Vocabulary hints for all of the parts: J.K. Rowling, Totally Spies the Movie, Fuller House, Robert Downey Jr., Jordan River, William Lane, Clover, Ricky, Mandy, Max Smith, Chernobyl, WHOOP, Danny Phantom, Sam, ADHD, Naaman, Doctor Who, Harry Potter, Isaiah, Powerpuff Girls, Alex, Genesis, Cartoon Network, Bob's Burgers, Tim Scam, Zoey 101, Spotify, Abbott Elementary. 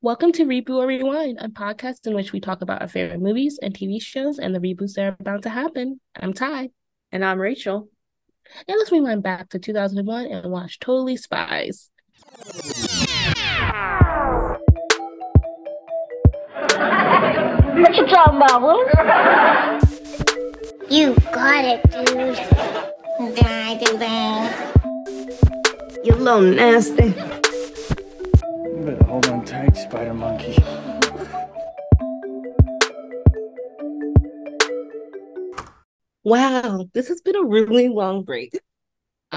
Welcome to Reboot or Rewind, a podcast in which we talk about our favorite movies and TV shows and the reboots that are about to happen. I'm Ty. And I'm Rachel. And let's rewind back to 2001 and watch Totally Spies. What you talking about, huh? You got it, dude. Did I do that? You little nasty. You better hold on tight, spider monkey. Wow, this has been a really long break.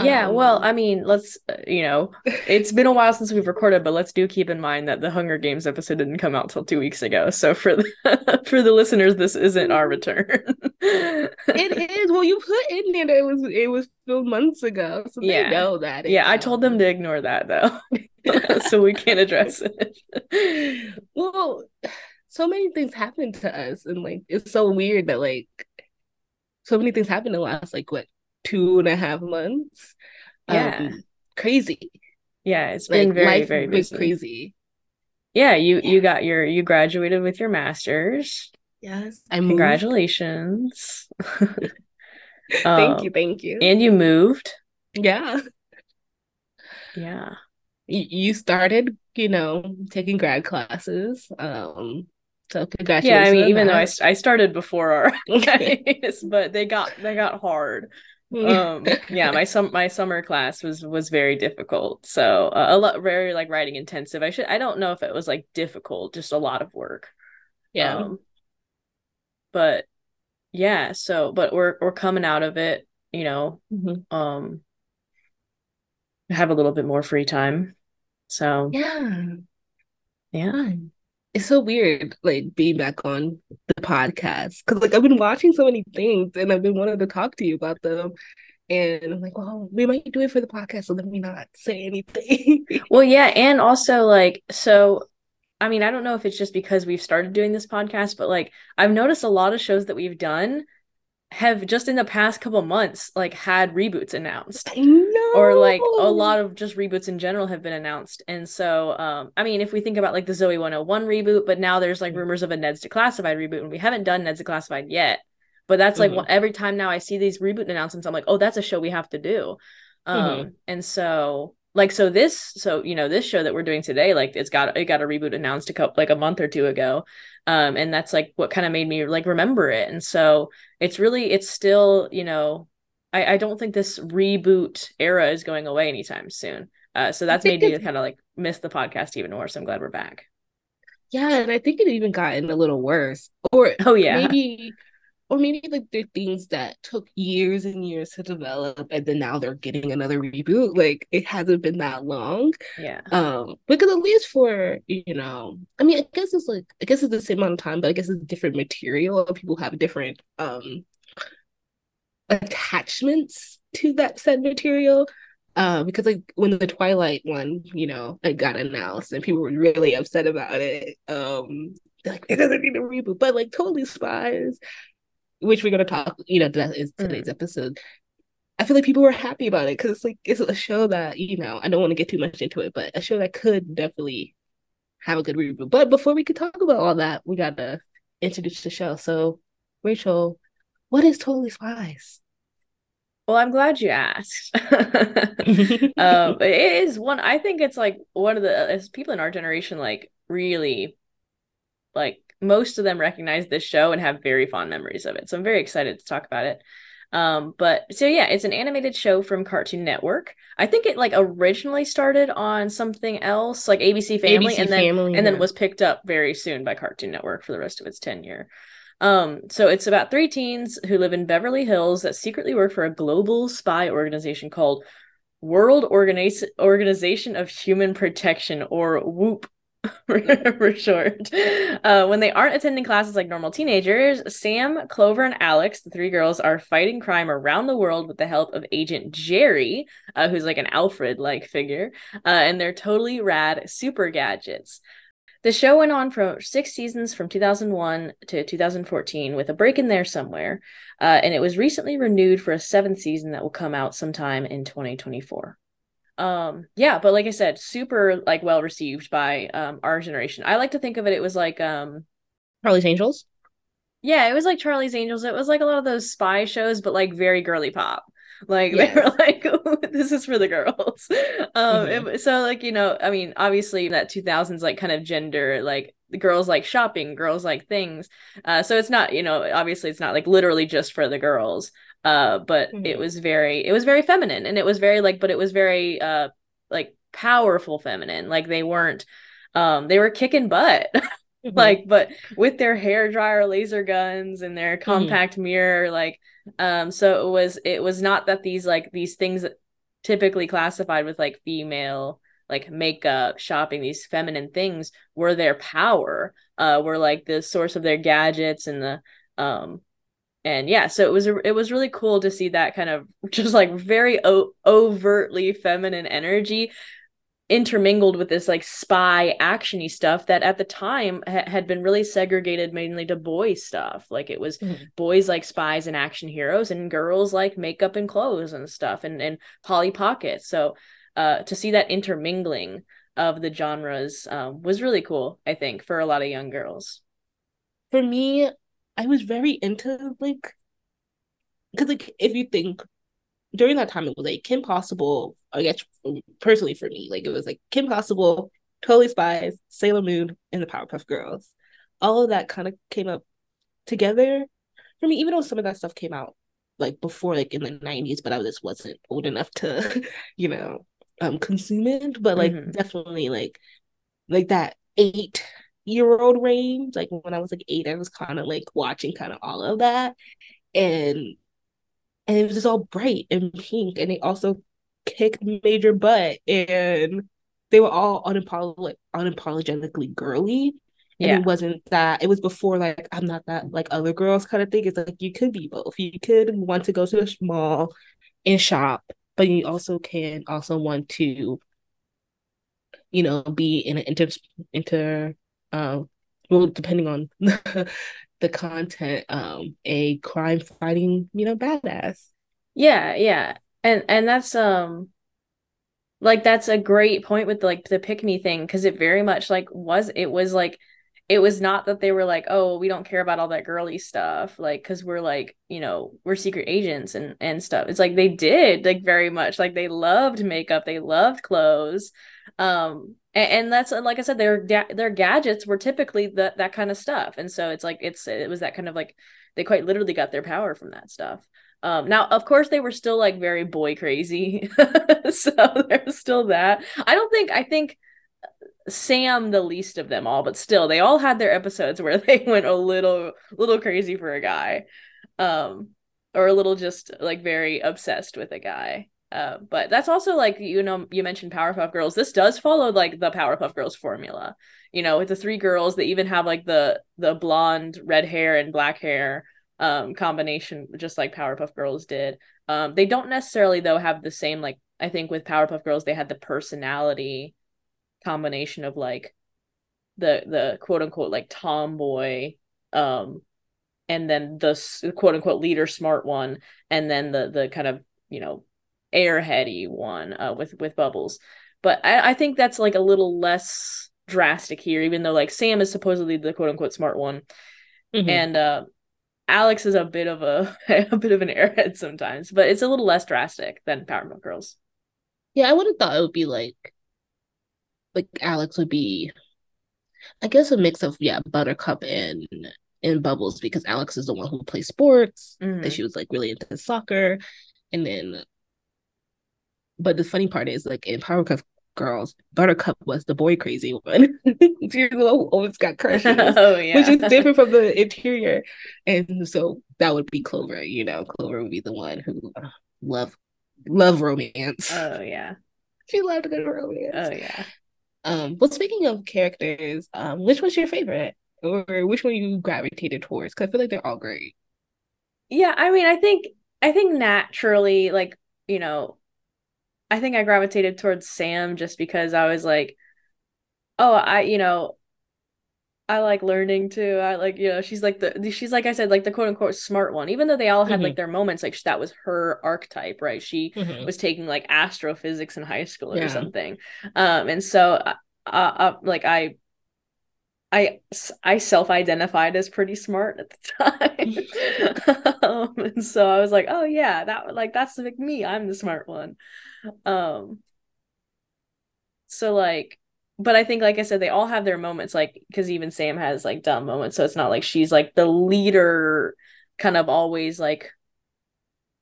Yeah, well, I mean, let's, it's been a while since we've recorded, but let's do keep in mind that the Hunger Games episode didn't come out till 2 weeks ago. So for the listeners, this isn't our return. It is. Well, you put in there that it was filmed months ago. So they know that. Yeah, I told them to ignore that, though. So we can't address it. Well, so many things happened to us. And, it's so weird that, so many things happened in the last, 2.5 months. Crazy. Yeah, it's been very, very busy. Crazy. Yeah, you graduated with your master's. Yes. Congratulations. Thank you. And you moved. Yeah. You started, taking grad classes. So congratulations. Yeah, I mean, even though I started before our guys, but they got hard. My summer class was very difficult. So a lot, very writing intensive. I don't know if it was difficult, just a lot of work. Yeah. But yeah, so but we're coming out of it, mm-hmm. Have a little bit more free time. So yeah. It's so weird, being back on the podcast. Because, I've been watching so many things, and I've been wanting to talk to you about them. And I'm like, well, we might do it for the podcast, so let me not say anything. Well, yeah, and also, so, I mean, I don't know if it's just because we've started doing this podcast, but, I've noticed a lot of shows that we've done have just in the past couple months, had reboots announced. I know. Or, a lot of just reboots in general have been announced. And so, I mean, if we think about, the Zoey 101 reboot, but now there's, rumors of a Ned's Declassified reboot, and we haven't done Ned's Declassified yet. But that's, every time now I see these reboot announcements, I'm like, oh, that's a show we have to do. And so, this show that we're doing today, it got a reboot announced a couple, a month or two ago. And that's what kind of made me remember it. And so it's still, I don't think this reboot era is going away anytime soon. So that's made me kind of miss the podcast even more. So I'm glad we're back. Yeah. And I think it even gotten a little worse maybe they're things that took years and years to develop, and then now they're getting another reboot. It hasn't been that long. Yeah. Because at least for, I mean, I guess it's the same amount of time, but I guess it's different material. People have different attachments to that said material. Because when the Twilight one, it got announced and people were really upset about it. It doesn't need a reboot, but Totally Spies, which we're going to talk, that is today's episode. I feel like people were happy about it because it's a show that, I don't want to get too much into it, but a show that could definitely have a good review. But before we could talk about all that, we got to introduce the show. So, Rachel, what is Totally Spies? Well, I'm glad you asked. It is one, I think it's one of the, as people in our generation, really, most of them recognize this show and have very fond memories of it. So I'm very excited to talk about it. It's an animated show from Cartoon Network. I think it originally started on something else, ABC Family, and then was picked up very soon by Cartoon Network for the rest of its tenure. So it's about three teens who live in Beverly Hills that secretly work for a global spy organization called World Organization of Human Protection, or WHOOP. For short. When they aren't attending classes like normal teenagers, Sam, Clover, and Alex, the three girls, are fighting crime around the world with the help of Agent Jerry, who's an Alfred-like figure, and their totally rad super gadgets. The show went on for 6 seasons from 2001 to 2014 with a break in there somewhere, and it was recently renewed for a 7th season that will come out sometime in 2024. Yeah, but like I said, super like well received by our generation. I like to think of it, it was like Charlie's Angels. Yeah, it was like Charlie's Angels. It was like a lot of those spy shows, but like very girly pop. Like yes. They were like, oh, this is for the girls. Mm-hmm. So like, you know, I mean, obviously that 2000s like kind of gender, like the girls like shopping, girls like things. So it's not, you know, obviously it's not like literally just for the girls. But mm-hmm. it was very feminine, and it was very like, but it was very like powerful feminine. Like they weren't, they were kicking butt. Mm-hmm. Like, but with their hair dryer, laser guns, and their compact mm-hmm. mirror, like, so it was not that these like these things that typically classified with like female like makeup, shopping, these feminine things were their power, were like the source of their gadgets and the and yeah, so it was really cool to see that kind of just like very overtly feminine energy intermingled with this like spy action-y stuff that at the time had been really segregated mainly to boy stuff. Like it was mm-hmm. boys like spies and action heroes, and girls like makeup and clothes and stuff and Polly Pocket. So to see that intermingling of the genres was really cool, I think, for a lot of young girls. For me, I was very into like, because like if you think during that time, it was like Kim Possible. I guess personally for me, like it was like Kim Possible, Totally Spies, Sailor Moon, and the Powerpuff Girls. All of that kind of came up together for me, even though some of that stuff came out like before, like in the 90s, but I just wasn't old enough to, you know, consume it. But like mm-hmm. definitely like that 8-year-old range, like when I was like 8, I was kind of like watching kind of all of that, and it was just all bright and pink, and they also kicked major butt, and they were all unapologetically girly. And yeah. It wasn't that, it was before like I'm not that like other girls kind of thing. It's like you could be both. You could want to go to a mall and shop, but you also want to, you know, be in an well, depending on the content, a crime fighting, you know, badass. Yeah. And that's like that's a great point with like the pick me thing, because it very much like it was not that they were like, oh, we don't care about all that girly stuff, like because we're like, you know, we're secret agents and stuff. It's like they did like very much like they loved makeup, they loved clothes, and that's like I said, their gadgets were typically that kind of stuff, and so it's like it was that kind of like they quite literally got their power from that stuff. Now, of course, they were still like very boy crazy, so there's still that. I think Sam, the least of them all, but still, they all had their episodes where they went a little crazy for a guy, or a little just like very obsessed with a guy. But that's also like, you know, you mentioned Powerpuff Girls. This does follow like the Powerpuff Girls formula, you know, with the three girls. They even have like the blonde, red hair and black hair combination, just like Powerpuff Girls did. They don't necessarily though have the same, like I think with Powerpuff Girls they had the personality combination of like the quote unquote like tomboy, and then the quote unquote leader smart one, and then the kind of, you know, airheady one with Bubbles. But I think that's like a little less drastic here, even though like Sam is supposedly the quote unquote smart one, mm-hmm. and Alex is a bit of an airhead sometimes, but it's a little less drastic than Powerpuff Girls. Yeah, I would have thought it would be like Alex would be, I guess, a mix of Buttercup and Bubbles, because Alex is the one who plays sports, mm-hmm. that she was like really into soccer, and then. But the funny part is, like, in Powerpuff Girls, Buttercup was the boy crazy one. She always got crushes, which is different from the interior. And so that would be Clover, you know. Clover would be the one who loved romance. Oh, yeah. She loved good romance. Oh, yeah. Well, speaking of characters, which one's your favorite? Or which one you gravitated towards? Because I feel like they're all great. Yeah, I mean, I think naturally, like, you know, I think I gravitated towards Sam just because I was like, oh, I, you know, I like learning too. I like, you know, she's like the, she's like I said, like the quote unquote smart one, even though they all had like their moments, like that was her archetype, right? She was taking like astrophysics in high school or something. And so like I self-identified as pretty smart at the time. And so I was like, oh yeah, that like, that's like me, I'm the smart one. So like, but I think, like I said, they all have their moments, like, because even Sam has like dumb moments. So it's not like she's like the leader, kind of always like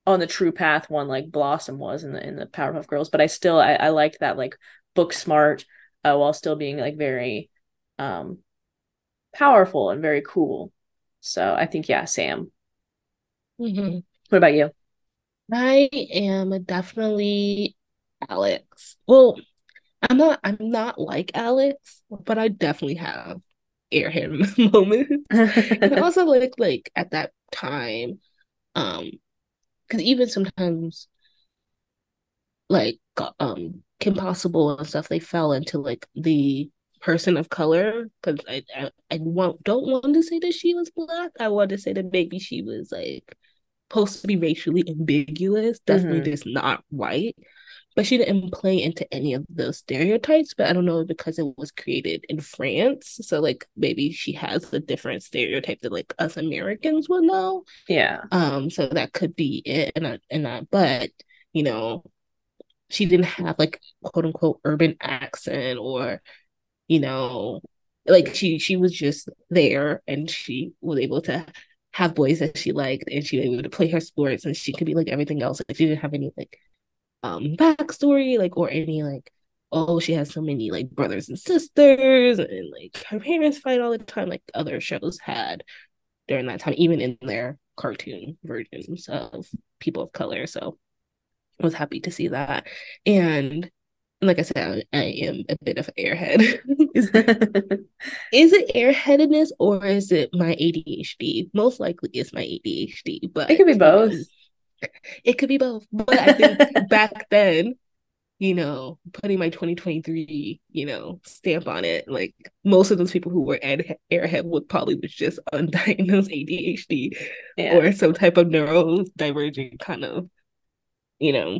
on the true path one like Blossom was in the Powerpuff Girls. But I still, I liked that like book smart while still being like very powerful and very cool. So I think, yeah, Sam. What about you? I am definitely Alex. Well, I'm not like Alex, but I definitely have airhead moments. And also like at that time, because even sometimes like Kim Possible and stuff, they fell into like the person of color, because I don't want to say that she was Black. I want to say that maybe she was like supposed to be racially ambiguous, definitely just not white. But she didn't play into any of those stereotypes, but I don't know, because it was created in France. So, like, maybe she has a different stereotype that, like, us Americans will know. Yeah. So that could be it. But, you know, she didn't have, like, quote-unquote urban accent, or, you know, like, she was just there, and she was able to have boys that she liked, and she was able to play her sports, and she could be, like, everything else. Like, she didn't have any, like, backstory, like, or any like, oh, she has so many like brothers and sisters, and like her parents fight all the time, like other shows had during that time, even in their cartoon versions of people of color. So I was happy to see that. And like I said, I am a bit of an airhead. Is it airheadedness, or is it my ADHD? Most likely it's my ADHD, but it could be both. It could be both, but I think back then, you know, putting my 2023, you know, stamp on it, like most of those people who were airhead would probably was just undiagnosed ADHD or some type of neurodivergent kind of, you know,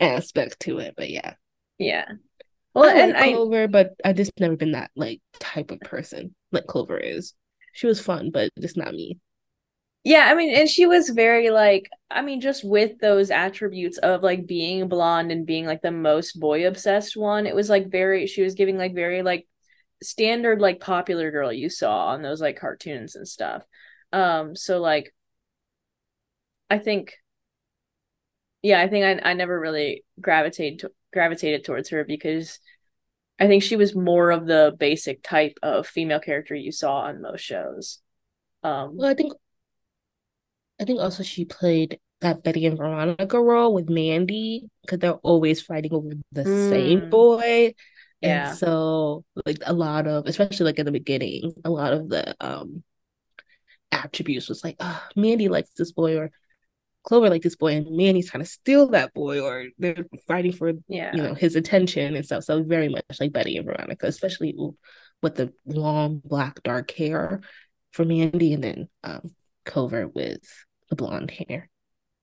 aspect to it. But yeah, yeah. Well, Clover, but I just never been that like type of person like Clover is. She was fun, but just not me. Yeah, I mean, and she was very, like, I mean, just with those attributes of, like, being blonde and being, like, the most boy-obsessed one, it was, like, very, she was giving, like, very, like, standard, like, popular girl you saw on those, like, cartoons and stuff. So, like, I think, yeah, I never really gravitated towards her, because I think she was more of the basic type of female character you saw on most shows. Well, I think also she played that Betty and Veronica role with Mandy, because they're always fighting over the same boy. Yeah. And so, like, a lot of, especially, like, in the beginning, a lot of the attributes was like, oh, Mandy likes this boy, or Clover likes this boy, and Mandy's trying to steal that boy, or they're fighting for, you know, his attention and stuff. So very much like Betty and Veronica, especially with the long, black, dark hair for Mandy, and then Clover with the blonde hair.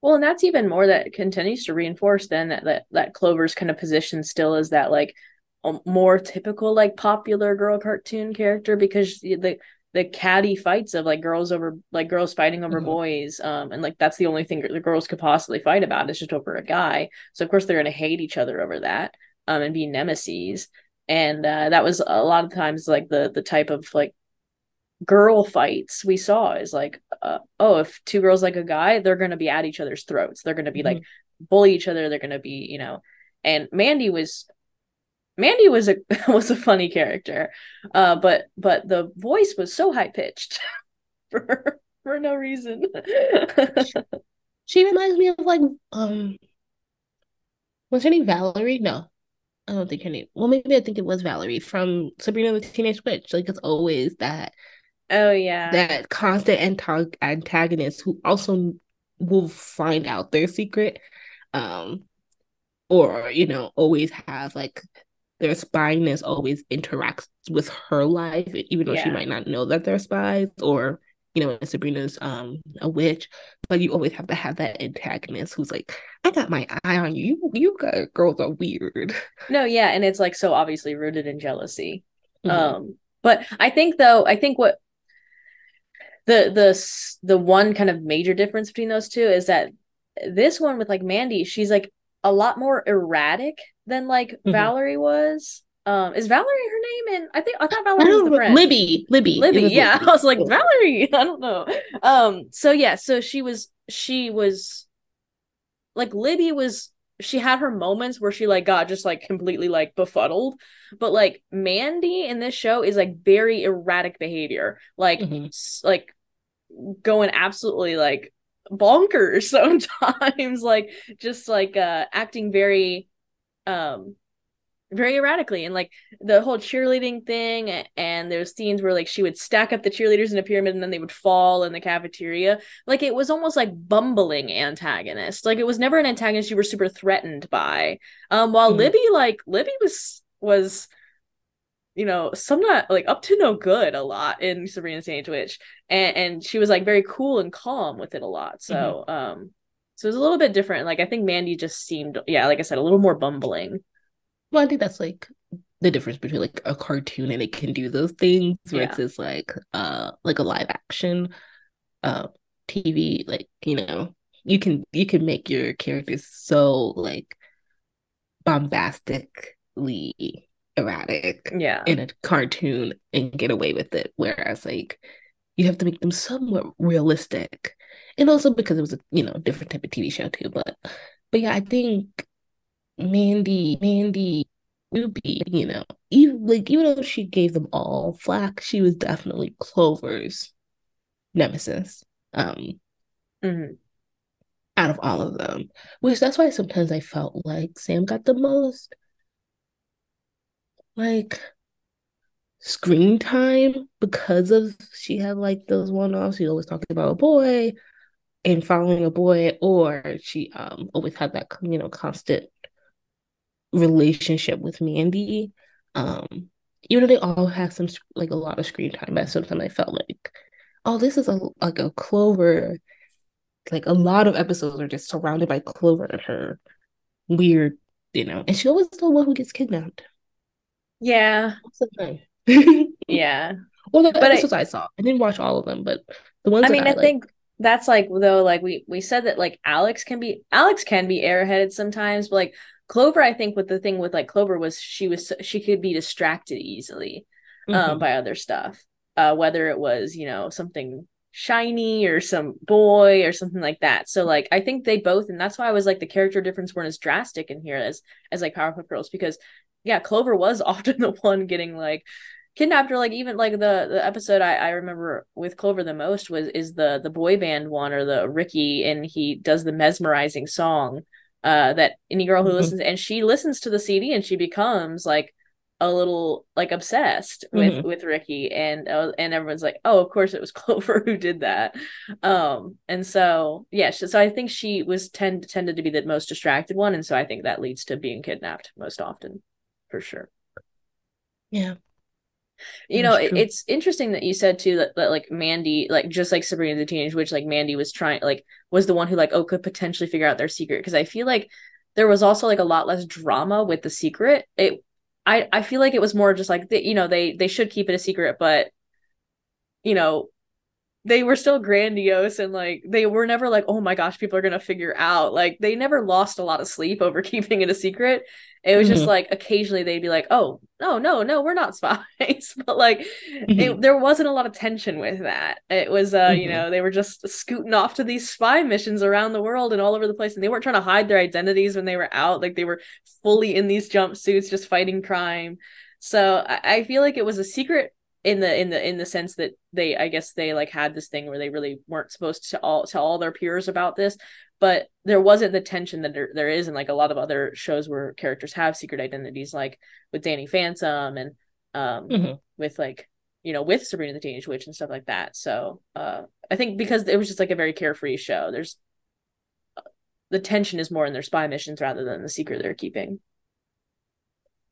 Well, and that's even more that continues to reinforce then that Clover's kind of position still is that like a more typical like popular girl cartoon character, because the catty fights of like girls fighting over boys, and like that's the only thing the girls could possibly fight about is just over a guy. So of course they're going to hate each other over that and be nemesis. And that was a lot of times like the type of like girl fights we saw is like oh, if two girls like a guy, they're going to be at each other's throats, they're going to be like bully each other, they're going to be, you know. And Mandy was a funny character, but the voice was so high pitched for no reason. She reminds me of like was her name Valerie? No, I don't think her name, well maybe I think it was Valerie from Sabrina the Teenage Witch. Like it's always that, oh yeah, that constant antagonist who also will find out their secret, or you know, always have like their spyness always interacts with her life, even though she might not know that they're spies, or, you know, Sabrina's a witch, but you always have to have that antagonist who's like, I got my eye on you. You got girls are weird. No, yeah, and it's like so obviously rooted in jealousy. Mm-hmm. But I think though, what the one kind of major difference between those two is that this one with like Mandy, she's like a lot more erratic than like Valerie was. Is Valerie her name? And I thought Valerie was the friend. Libby. Yeah, Libby. I was like, Valerie, I don't know. So she was like, Libby was, she had her moments where she like got just like completely like befuddled, but like Mandy in this show is like very erratic behavior, like like going absolutely like bonkers sometimes, like just like acting very very erratically, and like the whole cheerleading thing, and there's scenes where like she would stack up the cheerleaders in a pyramid and then they would fall in the cafeteria. Like it was almost like bumbling antagonist, like it was never an antagonist you were super threatened by, while Libby was you know, some not like up to no good a lot in Sabrina the Teenage Witch, and she was like very cool and calm with it a lot, so so it was a little bit different. Like I think Mandy just seemed, like I said, a little more bumbling. Well, I think that's, like, the difference between, like, a cartoon and it can do those things versus, like a live-action TV. Like, you know, you can make your characters so, like, bombastically erratic in a cartoon and get away with it. Whereas, like, you have to make them somewhat realistic. And also because it was a, you know, different type of TV show, too. But yeah, I think Mandy Ruby, you know, even though she gave them all flack, she was definitely Clover's nemesis. Out of all of them. Which that's why sometimes I felt like Sam got the most like screen time because of she had like those one-offs. She always talked about a boy and following a boy, or she always had that, you know, constant relationship with Mandy. You know, they all have some like a lot of screen time, but sometimes I felt like, oh, this is a Clover, like a lot of episodes are just surrounded by Clover and her weird, you know, and she always the one who gets kidnapped. Yeah. Yeah. Well, the episodes I saw, I didn't watch all of them, but the ones I think that's like, though, like we said that like Alex can be airheaded sometimes, but like Clover, I think with the thing with like Clover was she could be distracted easily by other stuff, whether it was, you know, something shiny or some boy or something like that. So like I think they both, and that's why I was like the character difference weren't as drastic in here as like Powerpuff Girls, because Clover was often the one getting like kidnapped, or like even like the episode I remember with Clover the most is the boy band one, or the Ricky, and he does the mesmerizing song that any girl who listens, and she listens to the CD and she becomes like a little like obsessed with Ricky, and everyone's like, oh, of course it was Clover who did that. And so so I think she was tended to be the most distracted one, and so I think that leads to being kidnapped most often for sure. Yeah, you know, it's interesting that you said too that like Mandy, like just like Sabrina the Teenage Witch, like Mandy was trying, like was the one who like could potentially figure out their secret, because I feel like there was also like a lot less drama with the secret. I feel like it was more just like you know, they should keep it a secret, but you know, they were still grandiose, and like they were never like, oh my gosh, people are gonna figure out, like they never lost a lot of sleep over keeping it a secret. It was just like occasionally they'd be like, oh no, we're not spies, but like there wasn't a lot of tension with that. It was you know, they were just scooting off to these spy missions around the world and all over the place, and they weren't trying to hide their identities when they were out, like they were fully in these jumpsuits just fighting crime. So I feel like it was a secret in the sense that they, I guess they like had this thing where they really weren't supposed to tell all their peers about this, but there wasn't the tension that there is in like a lot of other shows where characters have secret identities, like with Danny Phantom and with like, you know, with Sabrina the Teenage Witch and stuff like that. So I think because it was just like a very carefree show, there's the tension is more in their spy missions rather than the secret they're keeping.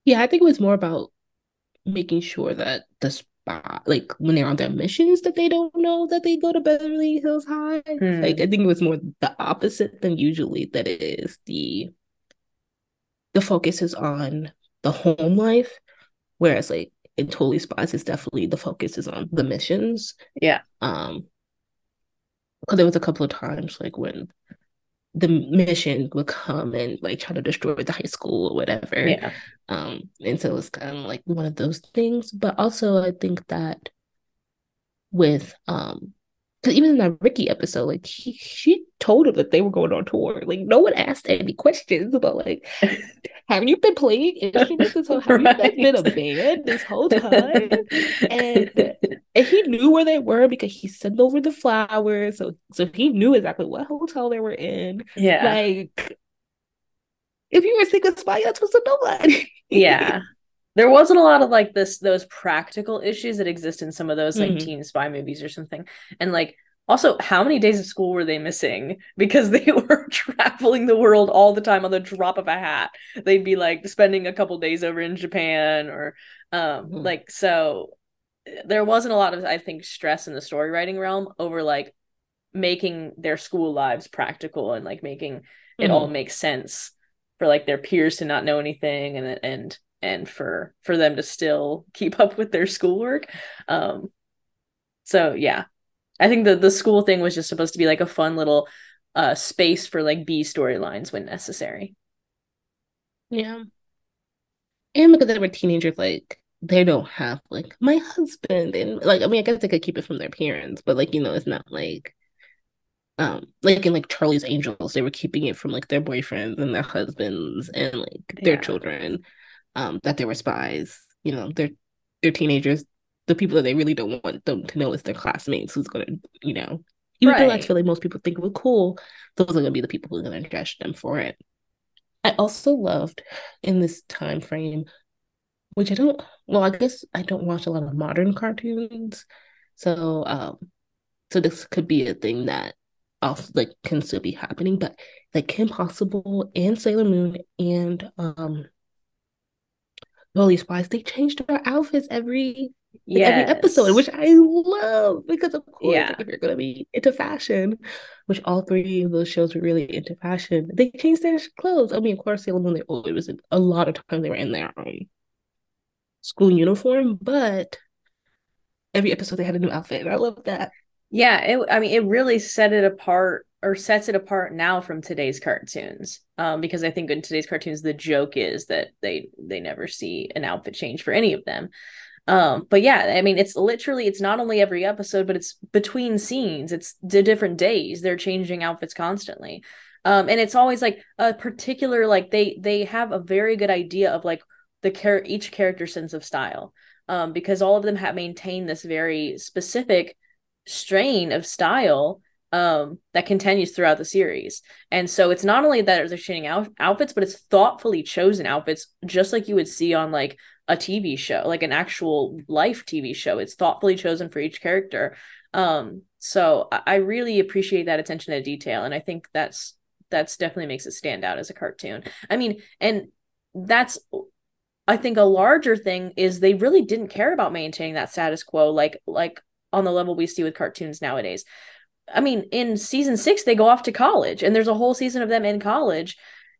Yeah, I think it was more about making sure that the spot, like when they're on their missions, that they don't know that they go to Beverly Hills High. Like, I think it was more the opposite than usually that it is. The focus is on the home life, whereas like in Totally Spies, it's definitely the focus is on the missions. Yeah. Because there was a couple of times like when the mission would come and like try to destroy the high school or whatever. Yeah. And so it's kind of like one of those things. But also I think that with because even in that Ricky episode, like she told him that they were going on tour. Like no one asked any questions about like, have you been playing instruments? So have you been a band this whole time? And he knew where they were because he sent over the flowers. So he knew exactly what hotel they were in. Yeah. Like if you were a single spy, you're not supposed to know that. Yeah. There wasn't a lot of like those practical issues that exist in some of those like teen spy movies or something. And like also, how many days of school were they missing? Because they were traveling the world all the time on the drop of a hat. They'd be like spending a couple days over in Japan or like, so there wasn't a lot of, I think, stress in the story writing realm over like making their school lives practical and like making it all make sense for like their peers to not know anything and for them to still keep up with their schoolwork. So yeah, I think the school thing was just supposed to be like a fun little space for like B storylines when necessary. Yeah. And because they were teenagers, like they don't have like my husband and like, I mean, I guess they could keep it from their parents, but like, you know, it's not like like in like Charlie's Angels, they were keeping it from like their boyfriends and their husbands and like their children. That they were spies, you know, they're teenagers. The people that they really don't want them to know is their classmates who's going to, you know, even though that's really most people think it would cool, those are going to be the people who are going to judge them for it. I also loved in this time frame, which I guess I don't watch a lot of modern cartoons. So this could be a thing that also like can still be happening, but like Kim Possible and Sailor Moon and Totally Spies, they changed their outfits every episode, which I love because of course if you're gonna be into fashion, which all three of those shows were really into fashion, they changed their clothes. I mean, of course Sailor Moon, it was a lot of time they were in their own school uniform, but every episode they had a new outfit and I love that. Yeah, it really sets it apart now from today's cartoons, because I think in today's cartoons the joke is that they never see an outfit change for any of them, but yeah, I mean, it's not only every episode, but it's between scenes, it's the different days, they're changing outfits constantly, and it's always like a particular, like they have a very good idea of like each character's sense of style, because all of them have maintained this very specific strain of style that continues throughout the series. And so it's not only that they're changing outfits, but it's thoughtfully chosen outfits, just like you would see on like a TV show, like an actual life TV show. It's thoughtfully chosen for each character. So I really appreciate that attention to detail, and I think that's definitely makes it stand out as a cartoon. I mean, and that's, I think, a larger thing is they really didn't care about maintaining that status quo, like on the level we see with cartoons nowadays. I mean, in season 6, they go off to college and there's a whole season of them in college.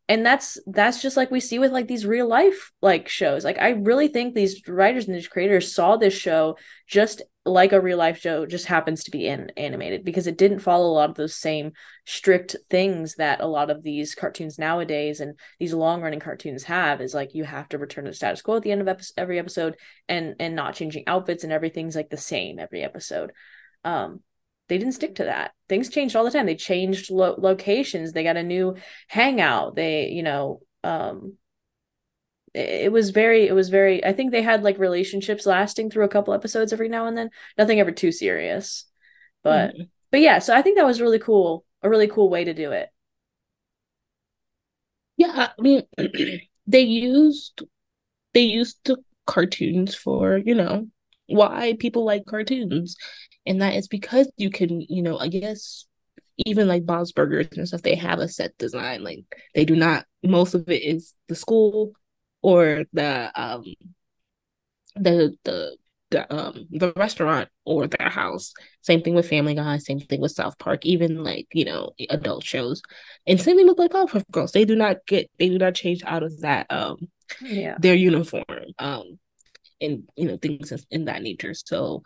And that's just like we see with like these real life like shows. Like, I really think these writers and these creators saw this show just like a real life show, just happens to be in animated, because it didn't follow a lot of those same strict things that a lot of these cartoons nowadays and these long running cartoons have, is like, you have to return to the status quo at the end of every episode and not changing outfits, and everything's like the same every episode. They didn't stick to that. Things changed all the time. They changed locations. They got a new hangout. They, you know, it was very, I think they had like relationships lasting through a couple episodes every now and then, nothing ever too serious, but yeah. So I think that was really cool. A really cool way to do it. Yeah. I mean, they used the cartoons for, you know, why people like cartoons. And that is because you can, you know, I guess even like Bob's Burgers and stuff, they have a set design. Like, they do not, most of it is the school or the restaurant or their house. Same thing with Family Guy, same thing with South Park, even like, you know, adult shows. And same thing with like Powerpuff Girls. They do not change out of that their uniform. And you know, things in that nature. So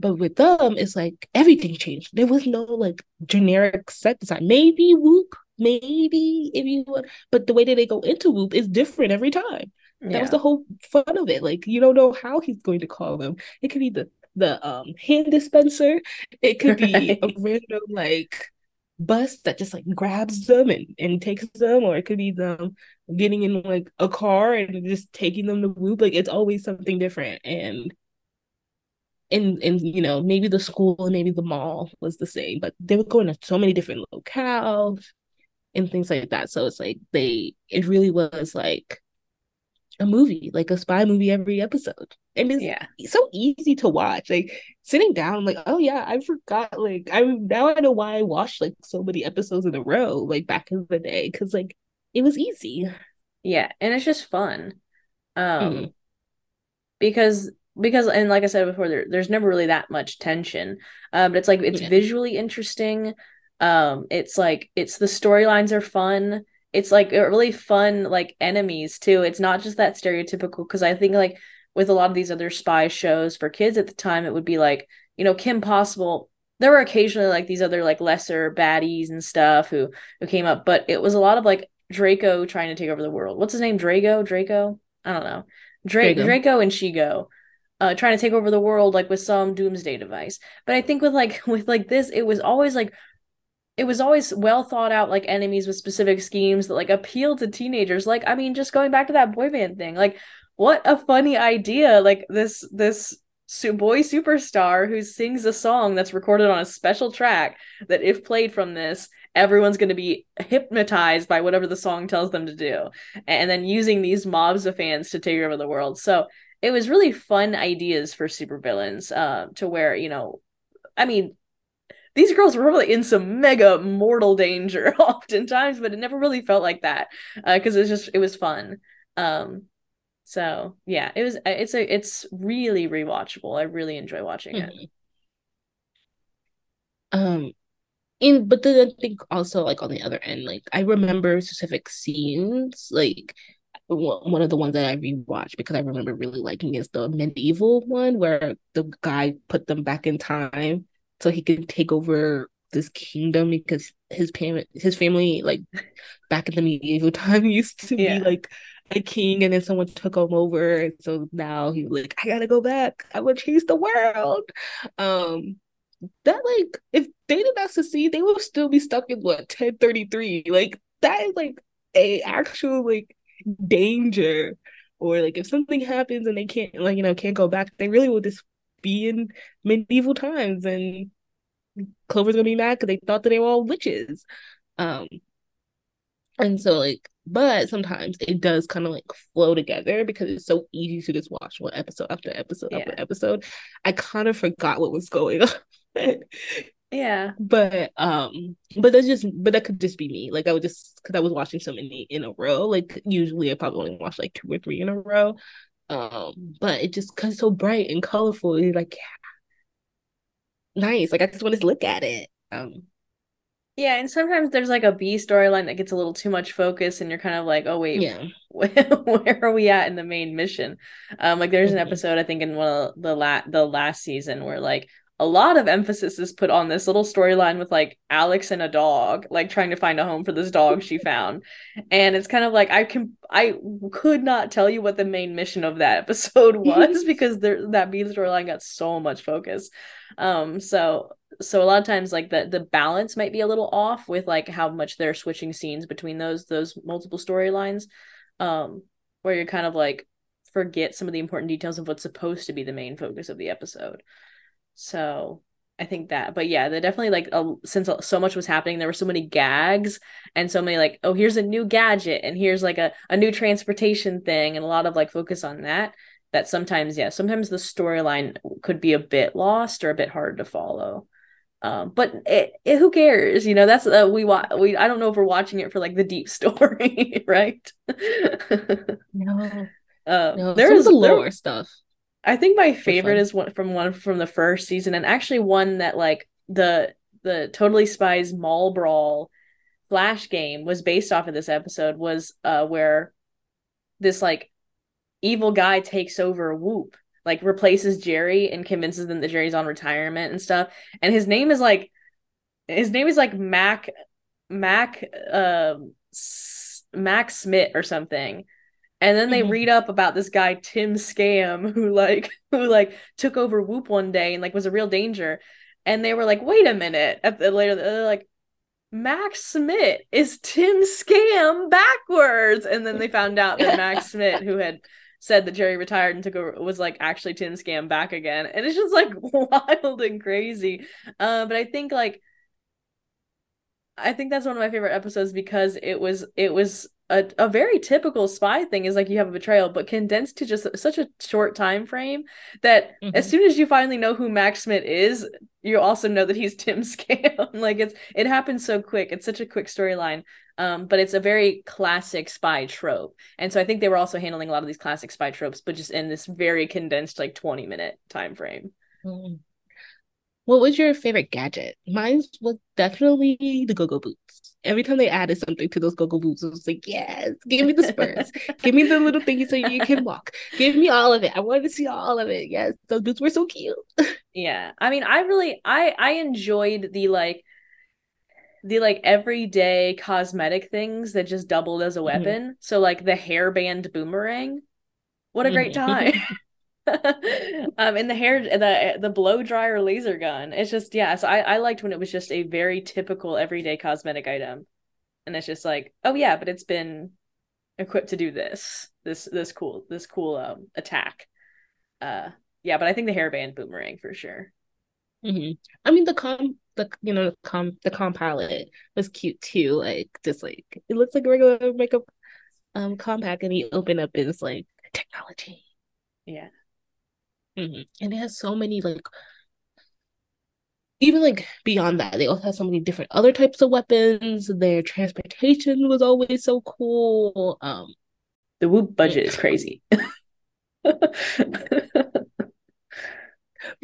but with them, it's like everything changed. There was no like generic set design. Maybe Whoop, maybe if you would, but the way that they go into Whoop is different every time. Yeah. That was the whole fun of it. Like, you don't know how he's going to call them. It could be the hand dispenser. It could be a random like bus that just like grabs them and takes them, or it could be them getting in like a car and just taking them to Whoop. Like, it's always something different. And you know, maybe the school and maybe the mall was the same, but they were going to so many different locales and things like that. So it's like it really was like a movie, like a spy movie every episode. And it's so easy to watch. Like sitting down, I'm like, oh yeah, I forgot. Like now I know why I watched like so many episodes in a row, like back in the day, because like it was easy. Yeah, and it's just fun. Because and like I said before, there's never really that much tension. But it's like it's visually interesting. It's like the storylines are fun. It's like really fun, like enemies too. It's not just that stereotypical, because I think like with a lot of these other spy shows for kids at the time, it would be like, you know, Kim Possible. There were occasionally like these other like lesser baddies and stuff who came up, but it was a lot of like Draco trying to take over the world. What's his name? Draco? I don't know. Draco and Shigo. Trying to take over the world like with some doomsday device. But I think with this, it was always well thought out, like enemies with specific schemes that like appeal to teenagers. Like, I mean, just going back to that boy band thing, like what a funny idea. Like this boy superstar who sings a song that's recorded on a special track that if played from this, everyone's going to be hypnotized by whatever the song tells them to do. And then using these mobs of fans to take over the world. So it was really fun ideas for supervillains, to where, you know, I mean, these girls were really in some mega mortal danger oftentimes, but it never really felt like that because it was fun. So yeah, it's really rewatchable. I really enjoy watching it. But then I think also like on the other end, like I remember specific scenes, like. One of the ones that I rewatched because I remember really liking is the medieval one where the guy put them back in time so he could take over this kingdom because his family, like back in the medieval time, used to be like a king and then someone took him over. And so now he's like, I gotta go back. I will change the world. That like, if they did not succeed, they will still be stuck in 1033. Like that is like a actual like danger, or like if something happens and they can't like, you know, can't go back, they really will just be in medieval times and Clover's gonna be mad because they thought that they were all witches. And so like, but sometimes it does kind of like flow together because it's so easy to just watch one episode after episode after episode. I kind of forgot what was going on. Yeah, but that could just be me. Like I would just, because I was watching so many in a row. Like usually I probably only watch like 2 or 3 in a row. But it just, because it's so bright and colorful, it's like nice. Like I just want to look at it. Yeah, and sometimes there's like a B storyline that gets a little too much focus, and you're kind of like, oh wait, where are we at in the main mission? Like there's an episode I think in one of the last season where like. A lot of emphasis is put on this little storyline with like Alex and a dog, like trying to find a home for this dog she found. And it's kind of like, I could not tell you what the main mission of that episode was because that B storyline got so much focus. So a lot of times like the balance might be a little off with like how much they're switching scenes between those multiple storylines, where you're kind of like forget some of the important details of what's supposed to be the main focus of the episode. So I think that, but yeah, they definitely like, since so much was happening, there were so many gags and so many like, oh, here's a new gadget and here's like a new transportation thing. And a lot of like focus on that sometimes the storyline could be a bit lost or a bit hard to follow. But it, who cares? You know, that's we I don't know if we're watching it for like the deep story, right? No, there's the lore stuff. I think my favorite is one from the first season, and actually one that like the Totally Spies Mall Brawl Flash game was based off of this episode, was where this like evil guy takes over Whoop, like replaces Jerry and convinces them that Jerry's on retirement and stuff. And his name is like Max Smith or something. And then they read up about this guy, Tim Scam, who took over Whoop one day and like was a real danger. And they were like, wait a minute. Later, they're like, Max Smith is Tim Scam backwards. And then they found out that Max Smith, who had said that Jerry retired and took over, was like actually Tim Scam back again. And it's just like wild and crazy. But I think that's one of my favorite episodes because it was a very typical spy thing, is like you have a betrayal, but condensed to just such a short time frame that as soon as you finally know who Max Smith is, you also know that he's Tim Scam. Like it happens so quick. It's such a quick storyline. But it's a very classic spy trope. And so I think they were also handling a lot of these classic spy tropes, but just in this very condensed, like 20-minute time frame. Mm-hmm. What was your favorite gadget? Mine was definitely the go-go boots. Every time they added something to those go-go boots, I was like, yes, give me the spurs. Give me the little thingy so you can walk. Give me all of it. I wanted to see all of it. Yes, those boots were so cute. Yeah. I mean, I enjoyed the everyday cosmetic things that just doubled as a weapon. Mm-hmm. So like the hairband boomerang. What a great time. And the blow dryer laser gun. It's just, yeah, so I liked when it was just a very typical everyday cosmetic item, and it's just like, oh yeah, but it's been equipped to do this cool attack. Yeah, but I think the hairband boomerang for sure. I mean, the palette was cute too, like just like it looks like a regular makeup compact, and you open up and it's like technology. Yeah. And it has so many, like, even like beyond that, they also have so many different other types of weapons. Their transportation was always so cool. The Whoop budget is crazy. But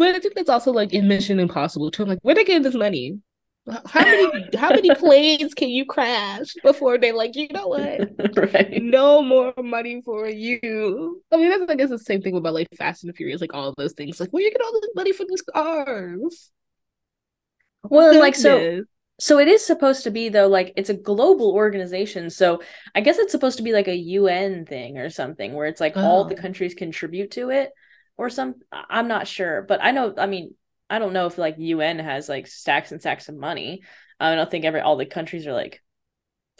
I think that's also like in Mission Impossible too. I'm like, where they getting this money? How many planes can you crash before they like, you know what? Right. No more money for you. I mean, that's, I guess, the same thing about like Fast and Furious, like all of those things. Like, where you get all this money for these cars? Well, goodness. Like so it is supposed to be, though, like it's a global organization. So I guess it's supposed to be like a UN thing or something where it's like all the countries contribute to it or something. I'm not sure, but I don't know if like UN has like stacks and stacks of money. I don't think all the countries are like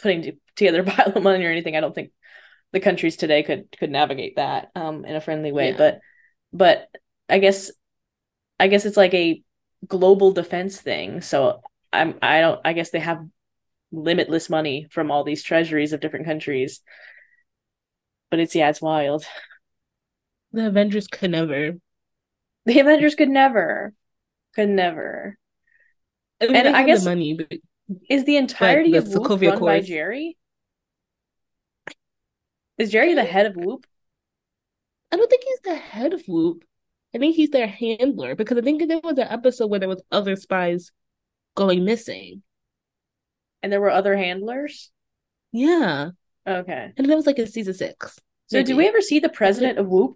putting together a pile of money or anything. I don't think the countries today could navigate that in a friendly way. Yeah. But I guess it's like a global defense thing. So I guess they have limitless money from all these treasuries of different countries. But it's wild. The Avengers could never. The Avengers could never. Could never. I mean, and I guess the money, but is the entirety of Whoop run by Jerry? Is Jerry the head of Whoop? I don't think he's the head of Whoop. I think he's their handler, because I think there was an episode where there was other spies going missing. And there were other handlers? Yeah. Okay. And that was like in season 6. So do we ever see the president of Whoop?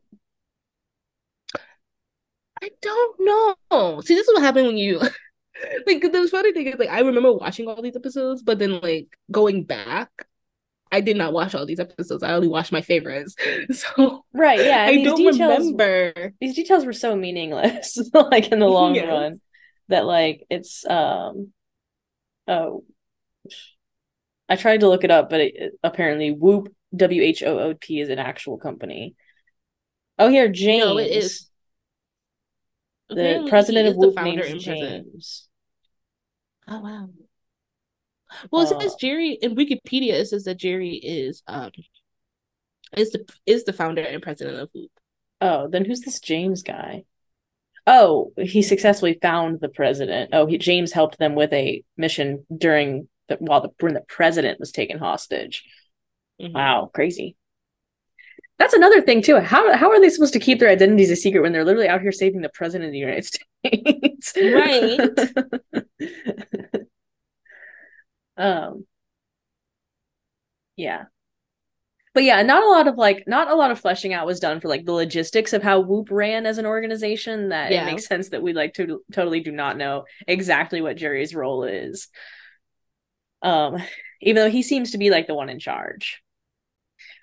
I don't know. See, this is what happened when you... like, the funny thing is, like, I remember watching all these episodes, but then, like, going back, I did not watch all these episodes. I only watched my favorites. So... Right, yeah. And I don't remember. These details were so meaningless, like, in the long run, that, like, it's, I tried to look it up, but apparently Whoop, WHOOP, is an actual company. Oh, here, James. No, it is... The president of Whoop named James. Oh, wow. Well, it says Jerry in Wikipedia. It says that Jerry is the founder and president of Whoop. Oh, then who's this James guy? oh, he successfully found the president. Oh, James helped them with a mission when the president was taken hostage. Mm-hmm. Wow, crazy. That's another thing too. How are they supposed to keep their identities a secret when they're literally out here saving the president of the United States? Right. Yeah. But yeah, not a lot of fleshing out was done for like the logistics of how Whoop ran as an organization. That It makes sense that we like to totally do not know exactly what Jerry's role is. Even though he seems to be like the one in charge.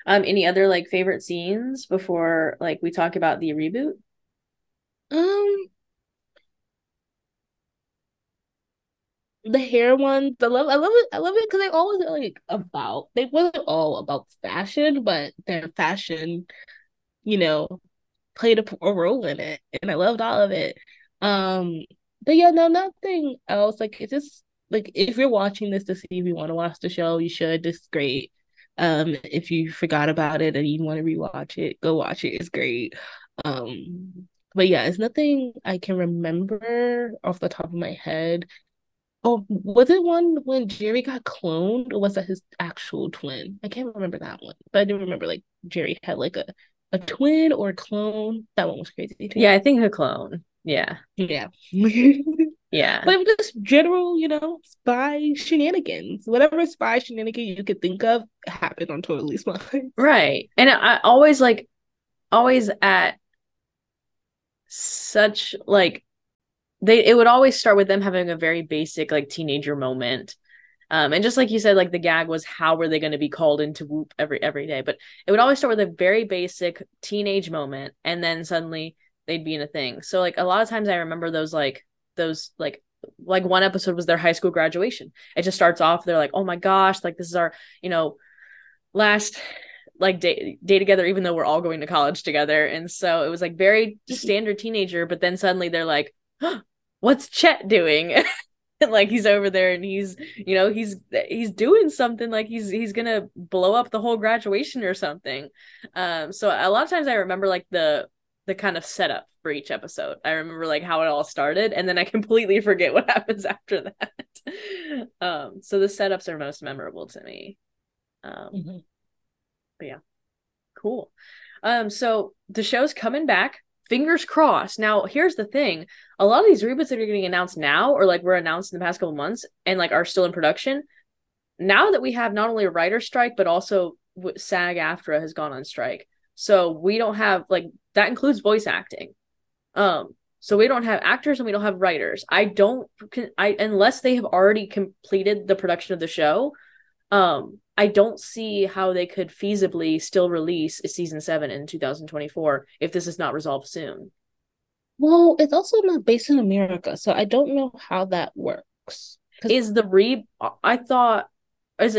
Any other like favorite scenes before like we talk about the reboot? The hair ones, I love it because they always like they wasn't all about fashion, but their fashion, played a role in it, and I loved all of it. But yeah, no, nothing else. Like it's just like if you're watching this to see if you want to watch the show, you should. It's great. If you forgot about it and you want to rewatch it, go watch it. It's great. But yeah, it's nothing I can remember off the top of my head. Oh, was it one when Jerry got cloned, or was that his actual twin? I can't remember that one, but I do remember like Jerry had like a twin or a clone. That one was crazy too. Yeah, I think a clone. Yeah. Yeah. But just general, spy shenanigans. Whatever spy shenanigan you could think of happened on Totally Spies. Right. And I always at such like it would always start with them having a very basic like teenager moment. And just like you said, like the gag was how were they going to be called into Whoop every day. But it would always start with a very basic teenage moment, and then suddenly they'd be in a thing. So like a lot of times I remember those one episode was their high school graduation. It just starts off, they're like, oh my gosh, like this is our last like day together, even though we're all going to college together. And so it was like very standard teenager, but then suddenly they're like, oh, what's Chet doing? Like he's over there and he's doing something, like he's gonna blow up the whole graduation or something. So a lot of times I remember like the kind of setup for each episode. I remember like how it all started, and then I completely forget what happens after that. So the setups are most memorable to me. Mm-hmm. But yeah, cool. So the show's coming back, fingers crossed. Now here's the thing, a lot of these reboots that are getting announced now, or like were announced in the past couple months and like are still in production, now that we have not only a writer's strike, but also SAG-AFTRA has gone on strike. So we don't have, like, that includes voice acting. So we don't have actors and we don't have writers. Unless they have already completed the production of the show, I don't see how they could feasibly still release season 7 in 2024 if this is not resolved soon. Well, it's also not based in America, so I don't know how that works. Is it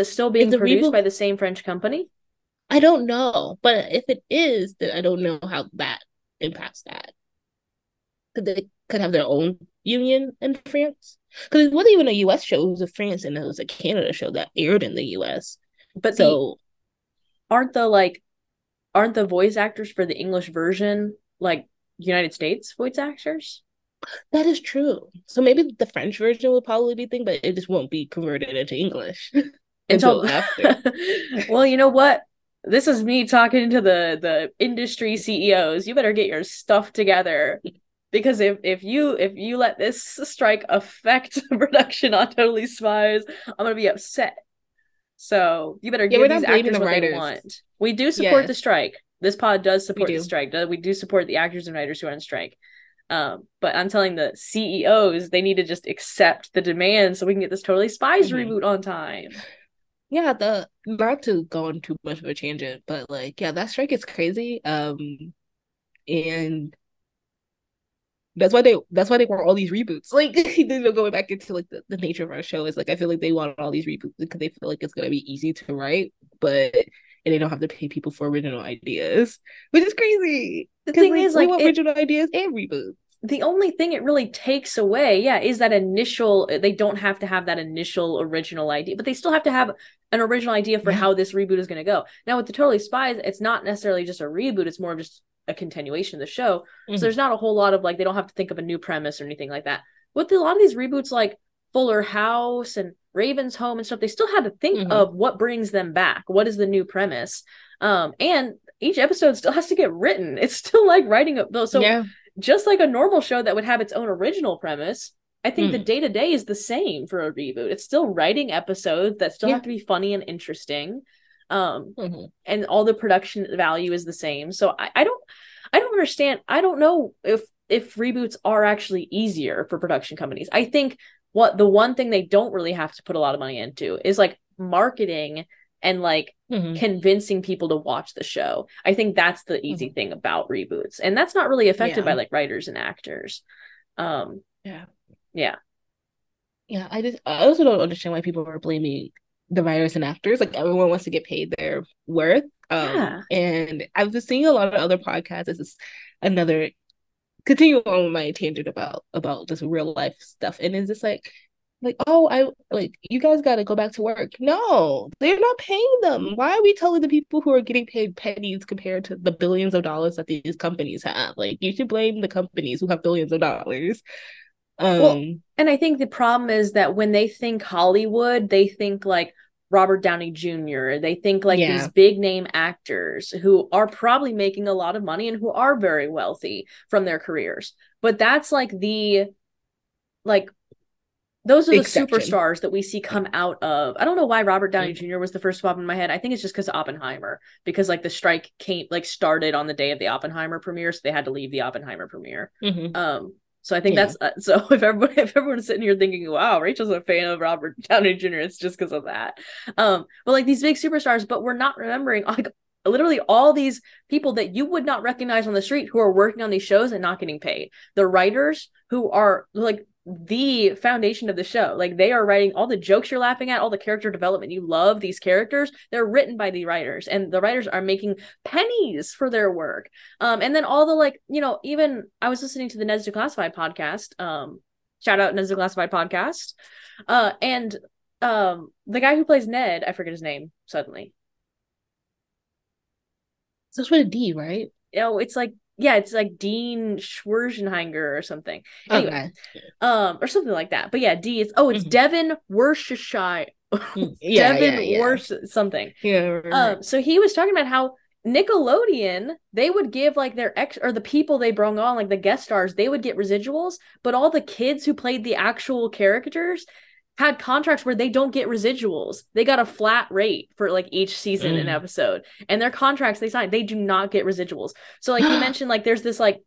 still being produced by the same French company? I don't know, but if it is, then I don't know how that impacts that. Because they could have their own union in France. Because it wasn't even a U.S. show, it was a France, and it was a Canada show that aired in the U.S. But aren't the voice actors for the English version like United States voice actors? That is true. So maybe the French version will probably be thing, but it just won't be converted into English until after. Well, you know what? This is me talking to the industry CEOs. You better get your stuff together, because if you let this strike affect production on Totally Spies, I'm gonna be upset. So you better give these actors what they want. We do support the strike. This pod does support the strike. We do support the actors and writers who are on strike. But I'm telling the CEOs they need to just accept the demand so we can get this Totally Spies reboot on time. Yeah, not to go on too much of a tangent, but like, yeah, that strike is crazy. And that's why they want all these reboots. Like, going back into like the nature of our show is like, I feel like they want all these reboots because they feel like it's gonna be easy to write, and they don't have to pay people for original ideas, which is crazy. The thing is, like, original ideas and reboots. The only thing it really takes away, is that initial, they don't have to have that initial original idea, but they still have to have an original idea for how this reboot is going to go. Now with the Totally Spies, it's not necessarily just a reboot, it's more of just a continuation of the show. Mm-hmm. So there's not a whole lot of, like, they don't have to think of a new premise or anything like that. With a lot of these reboots, like Fuller House and Raven's Home and stuff, they still had to think mm-hmm. of what brings them back. What is the new premise? And each episode still has to get written. It's still like writing a... So yeah. Just like a normal show that would have its own original premise, I think the day-to-day is the same for a reboot. It's still writing episodes that still have to be funny and interesting. And all the production value is the same. So I don't understand. I don't know if reboots are actually easier for production companies. I think what the one thing they don't really have to put a lot of money into is like marketing and like convincing people to watch the show. I think that's the easy thing about reboots. And that's not really affected by like writers and actors. I also don't understand why people are blaming the writers and actors. Like, everyone wants to get paid their worth. And I've been seeing a lot of other podcasts. This is another continue on with my tangent about this real life stuff. And it's just like, oh, I like, you guys got to go back to work. No, they're not paying them. Why are we telling the people who are getting paid pennies compared to the billions of dollars that these companies have? Like, you should blame the companies who have billions of dollars. And I think the problem is that when they think Hollywood, they think like Robert Downey Jr. They think like these big name actors who are probably making a lot of money and who are very wealthy from their careers. But that's like those are the exception. Superstars that we see come out of. I don't know why Robert Downey Jr. was the first swap in my head. I think it's just because Oppenheimer, because like the strike came, like started on the day of the Oppenheimer premiere. So they had to leave the Oppenheimer premiere. So I think that's so. If everyone's sitting here thinking, "Wow, Rachel's a fan of Robert Downey Jr.," it's just because of that. But like these big superstars, but we're not remembering like literally all these people that you would not recognize on the street who are working on these shows and not getting paid. The writers who are like the foundation of the show, like they are writing all the jokes you're laughing at, all the character development you love. These characters, they're written by the writers, and the writers are making pennies for their work. And then all the like, you know, even I was listening to the Ned's Declassified podcast. Shout out Ned's Declassified podcast. And the guy who plays Ned, I forget his name suddenly. So it's with a D, right? You know, it's like. Yeah, it's like Dean Schwarzenegger or something. Anyway, or something like that. But yeah, it's Devin Worcestershire. Something. Yeah. Right. So he was talking about how Nickelodeon, they would give like their the people they brought on, like the guest stars, they would get residuals, but all the kids who played the actual characters had contracts where they don't get residuals. They got a flat rate for like each season and episode, and their contracts they signed, they do not get residuals. So like you mentioned, like there's this like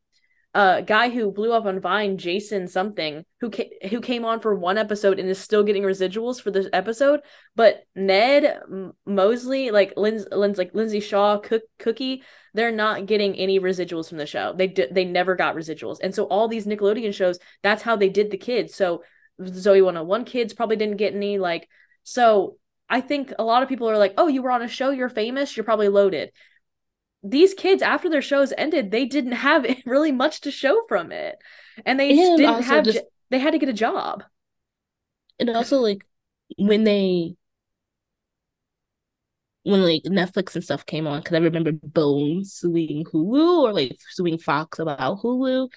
guy who blew up on Vine, Jason something, who came on for one episode and is still getting residuals for this episode. But Ned Moseley, like Lindsay Shaw, Cookie, they're not getting any residuals from the show. They never got residuals, and so all these Nickelodeon shows, that's how they did the kids. So Zoey 101 kids probably didn't get any, like, so I think a lot of people are like, oh, you were on a show, you're famous, you're probably loaded. These kids, after their shows ended, they didn't have really much to show from it, and they didn't have they had to get a job. And also like when like Netflix and stuff came on, because I remember Bones suing Hulu, or like suing Fox about Hulu,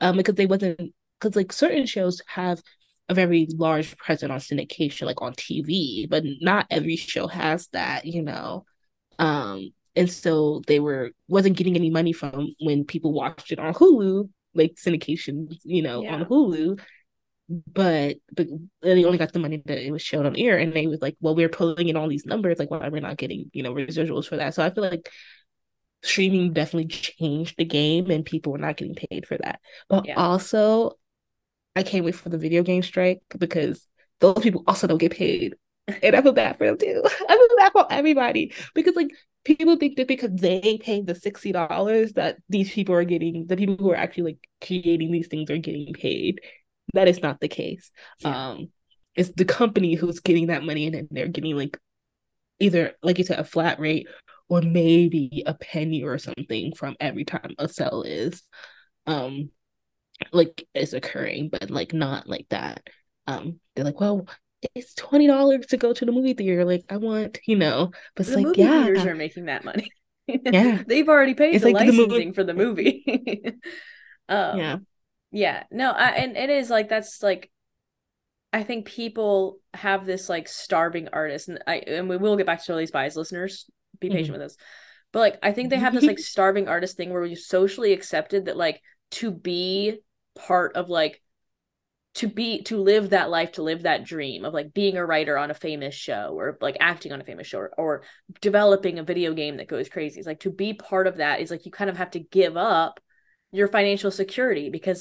because they wasn't, because like certain shows have a very large presence on syndication, like on TV, but not every show has that, you know. And so they wasn't getting any money from when people watched it on Hulu, like syndication, you know, on Hulu. But they only got the money that it was shown on air, and they was like, well, we're pulling in all these numbers, like, why we're not getting, you know, residuals for that. So I feel like streaming definitely changed the game, and people were not getting paid for that. But also, I can't wait for the video game strike, because those people also don't get paid. And I feel bad for them too. I feel bad for everybody, because like people think that because they paid the $60 that these people are getting, the people who are actually like creating these things are getting paid. That is not the case. It's the company who's getting that money, and then they're getting like either, like you said, a flat rate or maybe a penny or something from every time a sale is like it's occurring, but like not like that. They're like, well, it's $20 to go to the movie theater. Like, I want, you know, but it's the like, movie theaters are making that money. Yeah. They've already paid the licensing for the movie. Yeah. No, and it is like, that's like, I think people have this like starving artist, and we will get back to all these biased listeners. Be patient with us. But like, I think they have this like starving artist thing where we socially accepted that like to be part of like, to live that life, to live that dream of like being a writer on a famous show or like acting on a famous show or developing a video game that goes crazy. It's like to be part of that is like, you kind of have to give up your financial security because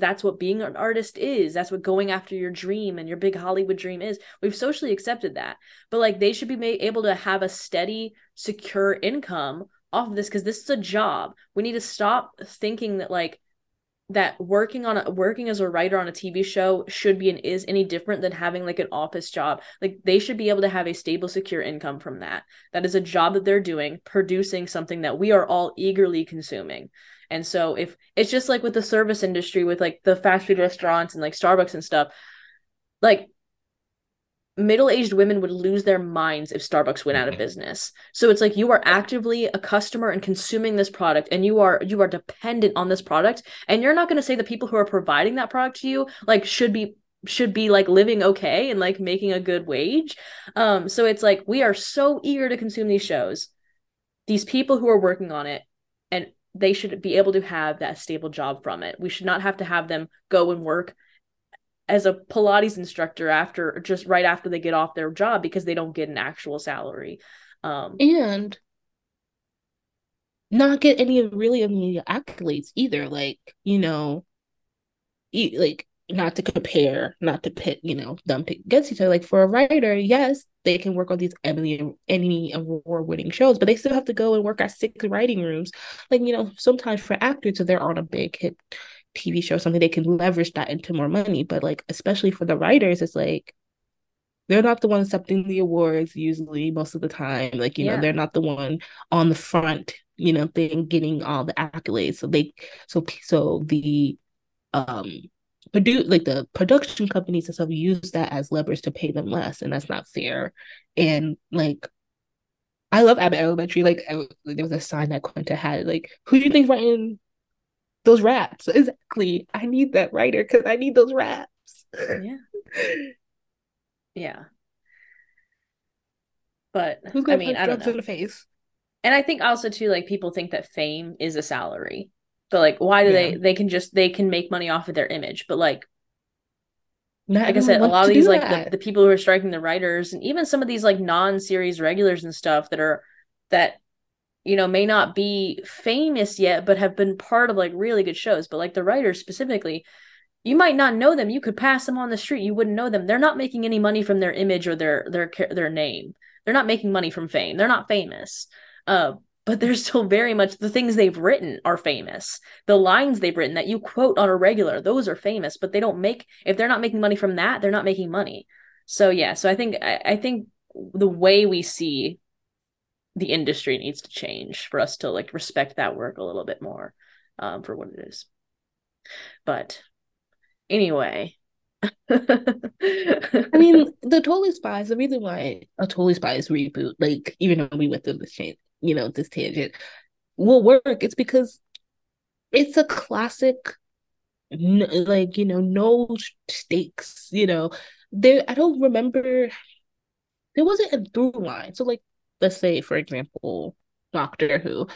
that's what being an artist is. That's what going after your dream and your big Hollywood dream is. We've socially accepted that, but like they should be able to have a steady, secure income off of this because this is a job. We need to stop thinking that like that working as a writer on a TV show should be and is any different than having like an office job. Like they should be able to have a stable, secure income from that. That is a job that they're doing, producing something that we are all eagerly consuming. And so if it's just like with the service industry, with like the fast food restaurants and like Starbucks and stuff, like middle-aged women would lose their minds if Starbucks went out of business. So it's like, you are actively a customer and consuming this product, and you are dependent on this product. And you're not going to say the people who are providing that product to you, like should be like living okay and like making a good wage. So it's like, we are so eager to consume these shows, these people who are working on it, and they should be able to have that stable job from it. We should not have to have them go and work as a Pilates instructor right after they get off their job because they don't get an actual salary. And not get any really immediate accolades either. Like, you know, like not to compare, not to pit, you know, dump it against each other. Like for a writer, yes, they can work on these Emmy award-winning shows, but they still have to go and work at 6 writing rooms. Like, you know, sometimes for actors, if they're on a big hit TV show, something they can leverage that into more money. But like, especially for the writers, it's like they're not the one accepting the awards usually most of the time. Like, you know, they're not the one on the front, you know, thing getting all the accolades. So the production companies and stuff use that as leverage to pay them less, and that's not fair. And like, I love Abbott Elementary. Like, there was a sign that Quinta had, like, who do you think's writing those raps? Exactly. I need that writer because I need those raps. Yeah. But who's gonna I don't know. In the face? And I think also too, like, people think that fame is a salary. But like, why do they can make money off of their image? But like, like I said, a lot of these like the people who are striking, the writers, and even some of these like non-series regulars and stuff that you know may not be famous yet, but have been part of like really good shows. But like the writers specifically, you might not know them. You could pass them on the street, you wouldn't know them. They're not making any money from their image or their name. They're not making money from fame. They're not famous. But they're still very much, the things they've written are famous. The lines they've written that you quote on a regular, those are famous, but they don't make, if they're not making money from that, they're not making money. So yeah, so I think the way we see the industry needs to change for us to like respect that work a little bit more for what it is. But anyway. I mean, the Totally Spies, the reason why a Totally Spies reboot, like even though we went through the change, you know, this tangent, will work, it's because it's a classic, like, you know, no stakes, you know. There, I don't remember, there wasn't a through line. So like, let's say, for example, Doctor Who,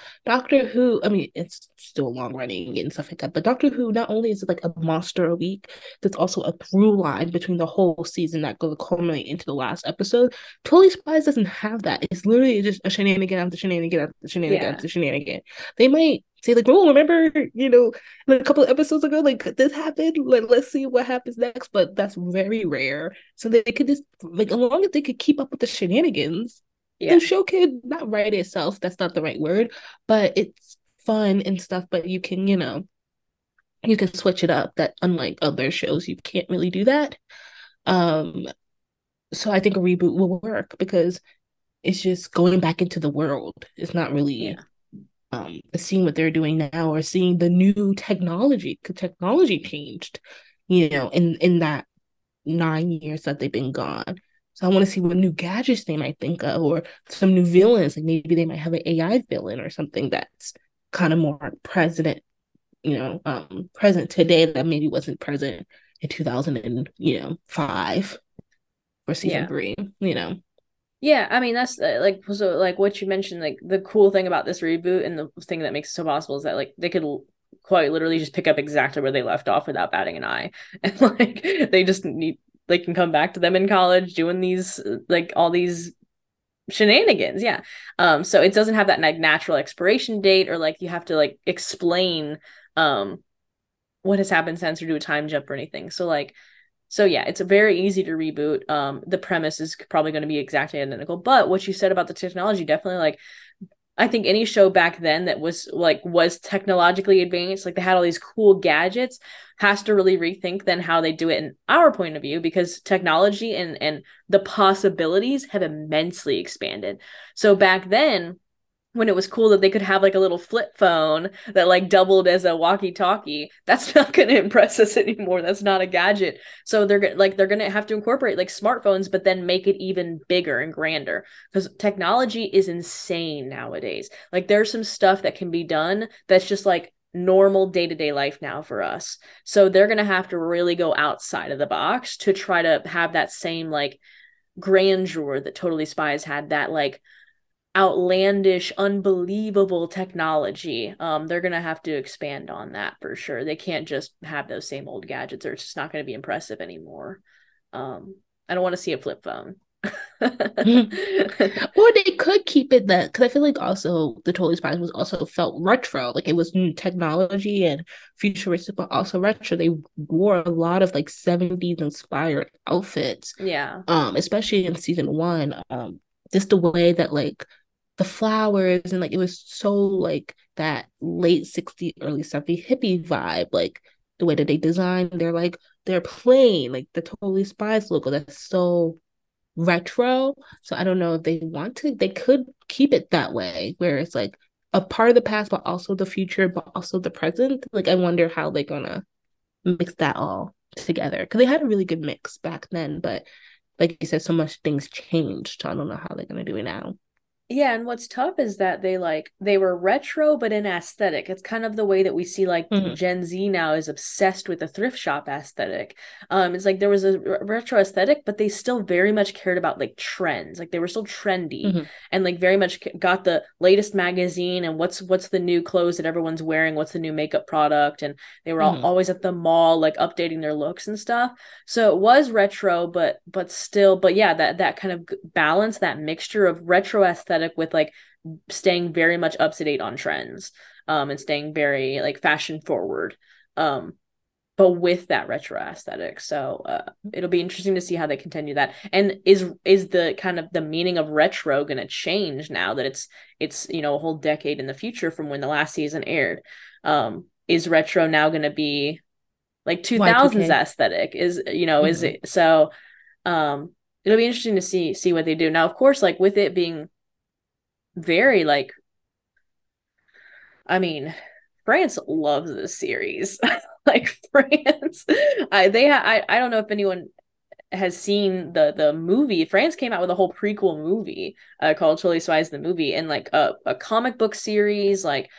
I mean, it's still long running and stuff like that, but Doctor Who, not only is it like a monster a week, there's also a through line between the whole season that goes culminate into the last episode. Totally Spies doesn't have that. It's literally just a shenanigan after shenanigan after shenanigan after shenanigan. They might say like, oh, remember, you know, like a couple of episodes ago, like this happened, like let's see what happens next. But that's very rare. So they could just, like, as long as they could keep up with the shenanigans, the show could not write itself. That's not the right word, but it's fun and stuff. But you can, you know, you can switch it up. That, unlike other shows, you can't really do that. So I think a reboot will work because it's just going back into the world. It's not really seeing what they're doing now or seeing the new technology. Technology changed, you know, in that 9 years that they've been gone. So I want to see what new gadgets they might think of, or some new villains. Like maybe they might have an AI villain or something that's kind of more present, you know, present today that maybe wasn't present in 2005 for season three, you know. Yeah, I mean, that's, like, so, like, what you mentioned, like, the cool thing about this reboot and the thing that makes it so possible is that, like, they could quite literally just pick up exactly where they left off without batting an eye. And, like, they just need, they can come back to them in college doing these, like, all these shenanigans, so it doesn't have that, like, natural expiration date, or, like, you have to, like, explain what has happened since or do a time jump or anything. So, like, so yeah, it's very easy to reboot. The premise is probably going to be exactly identical, but what you said about the technology, definitely, like, I think any show back then that was, like, was technologically advanced, like, they had all these cool gadgets, has to really rethink then how they do it in our point of view, because technology and the possibilities have immensely expanded. So back then, when it was cool that they could have, like, a little flip phone that, like, doubled as a walkie-talkie, that's not going to impress us anymore. That's not a gadget. So they're going to have to incorporate, like, smartphones, but then make it even bigger and grander, because technology is insane nowadays. Like, there's some stuff that can be done that's just, like, normal day-to-day life now for us. So they're going to have to really go outside of the box to try to have that same, like, grandeur that Totally Spies had, that, like, outlandish, unbelievable technology. They're gonna have to expand on that for sure. They can't just have those same old gadgets, or it's just not going to be impressive anymore. I don't want to see a flip phone. Or they could keep it that, because I feel like also the Totally Spies was also felt retro, like it was new technology and futuristic, but also retro. They wore a lot of, like, 70s inspired outfits, especially in season one. Just the way that, like, the flowers and, like, it was so, like, that late 60s, early 70s hippie vibe, like the way that they designed their, like, their plane, like the Totally Spies logo, that's so retro. So I don't know if they want to, they could keep it that way, where it's like a part of the past but also the future but also the present. Like, I wonder how they're gonna mix that all together, because they had a really good mix back then, but like you said, so much things changed. So I don't know how they're going to do it now. Yeah, and what's tough is that they were retro, but in aesthetic. It's kind of the way that we see, like, Gen Z now is obsessed with the thrift shop aesthetic. It's like there was a retro aesthetic, but they still very much cared about, like, trends. Like, they were still trendy and, like, very much got the latest magazine and what's the new clothes that everyone's wearing, what's the new makeup product, and they were all always at the mall, like, updating their looks and stuff. So it was retro, but still, yeah, that kind of balance, that mixture of retro aesthetic with, like, staying very much up to date on trends, and staying very, like, fashion forward, but with that retro aesthetic. So it'll be interesting to see how they continue that. And is the kind of the meaning of retro going to change now that it's you know, a whole decade in the future from when the last season aired? Is retro now going to be, like, 2000s aesthetic? Is, you know, is it? So it'll be interesting to see what they do now. Of course, like, with it being very, like, I mean, France loves this series. Like, France, I don't know if anyone has seen the movie. France came out with a whole prequel movie called Totally Spies the Movie, and, like, a comic book series. Like,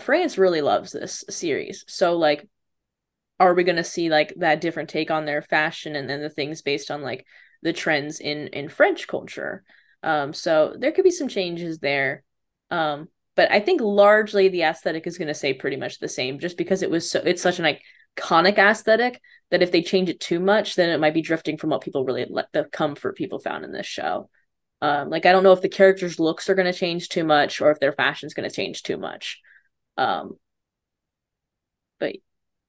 France really loves this series. So, like, are we gonna see, like, that different take on their fashion and then the things based on, like, the trends in French culture? So there could be some changes there, but I think largely the aesthetic is going to stay pretty much the same, just because it's such an iconic aesthetic that if they change it too much, then it might be drifting from what people really let the comfort people found in this show. Like, I don't know if the characters' looks are going to change too much, or if their fashion's going to change too much. But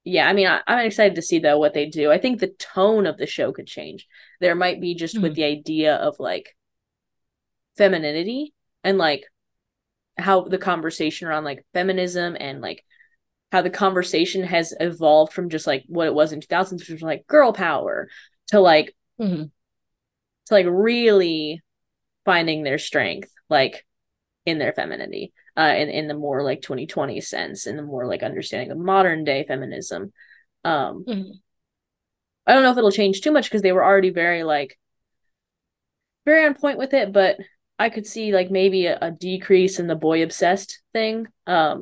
yeah, I mean, I'm excited to see, though, what they do. I think the tone of the show could change. There might be just with the idea of, like, femininity and, like, how the conversation around, like, feminism and, like, how the conversation has evolved from just, like, what it was in 2000s, which was, like, girl power to, like, to, like, really finding their strength, like, in their femininity, in the more, like, 2020 sense, in the more, like, understanding of modern day feminism. I don't know if it'll change too much, because they were already very, like, very on point with it, but I could see like maybe a decrease in the boy obsessed thing. I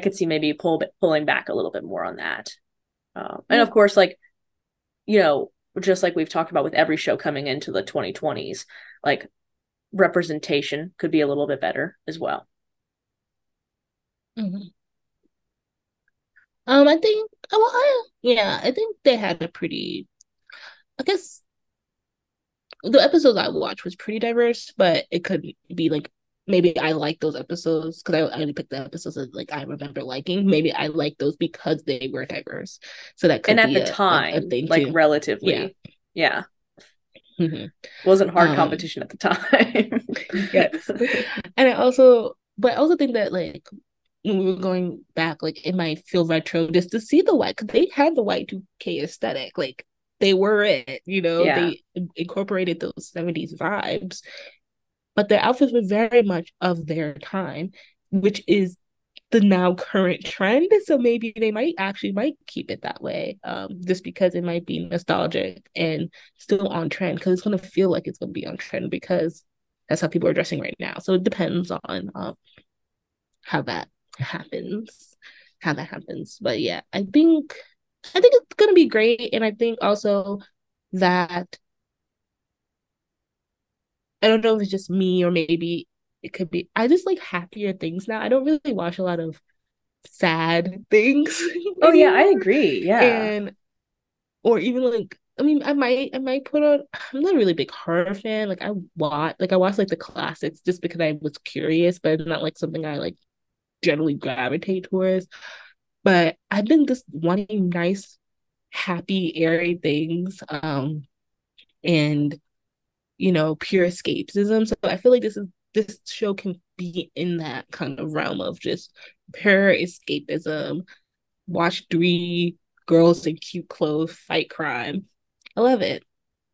could see maybe pulling back a little bit more on that. And of course, like, you know, just like we've talked about with every show coming into the 2020s, like representation could be a little bit better as well. Mm-hmm. I think they had a pretty, I guess the episodes I watched was pretty diverse, but it could be like, maybe I like those episodes because I only picked the episodes that like I remember liking. Maybe I like those because they were diverse. So that could be the time, a thing like too. Relatively, yeah. Mm-hmm. Wasn't hard competition at the time. Yes, and I also think that like when we were going back, like it might feel retro just to see the white, because they had the Y2K aesthetic, like they were it, you know, they incorporated those 70s vibes. But their outfits were very much of their time, which is the now current trend. So maybe they might keep it that way, just because it might be nostalgic and still on trend, because it's going to feel like it's going to be on trend because that's how people are dressing right now. So it depends on how that happens. But yeah, I think it's going to be great. And I think also that, I don't know if it's just me or maybe it could be, I just like happier things now. I don't really watch a lot of sad things. Oh yeah, I agree. Yeah. And or even like, I mean, I might put on, I'm not a really big horror fan. Like I watch like the classics just because I was curious, but it's not like something I like generally gravitate towards. But I've been just wanting nice, happy, airy things. And you know, pure escapism. So I feel like this show can be in that kind of realm of just pure escapism. Watch three girls in cute clothes fight crime. I love it.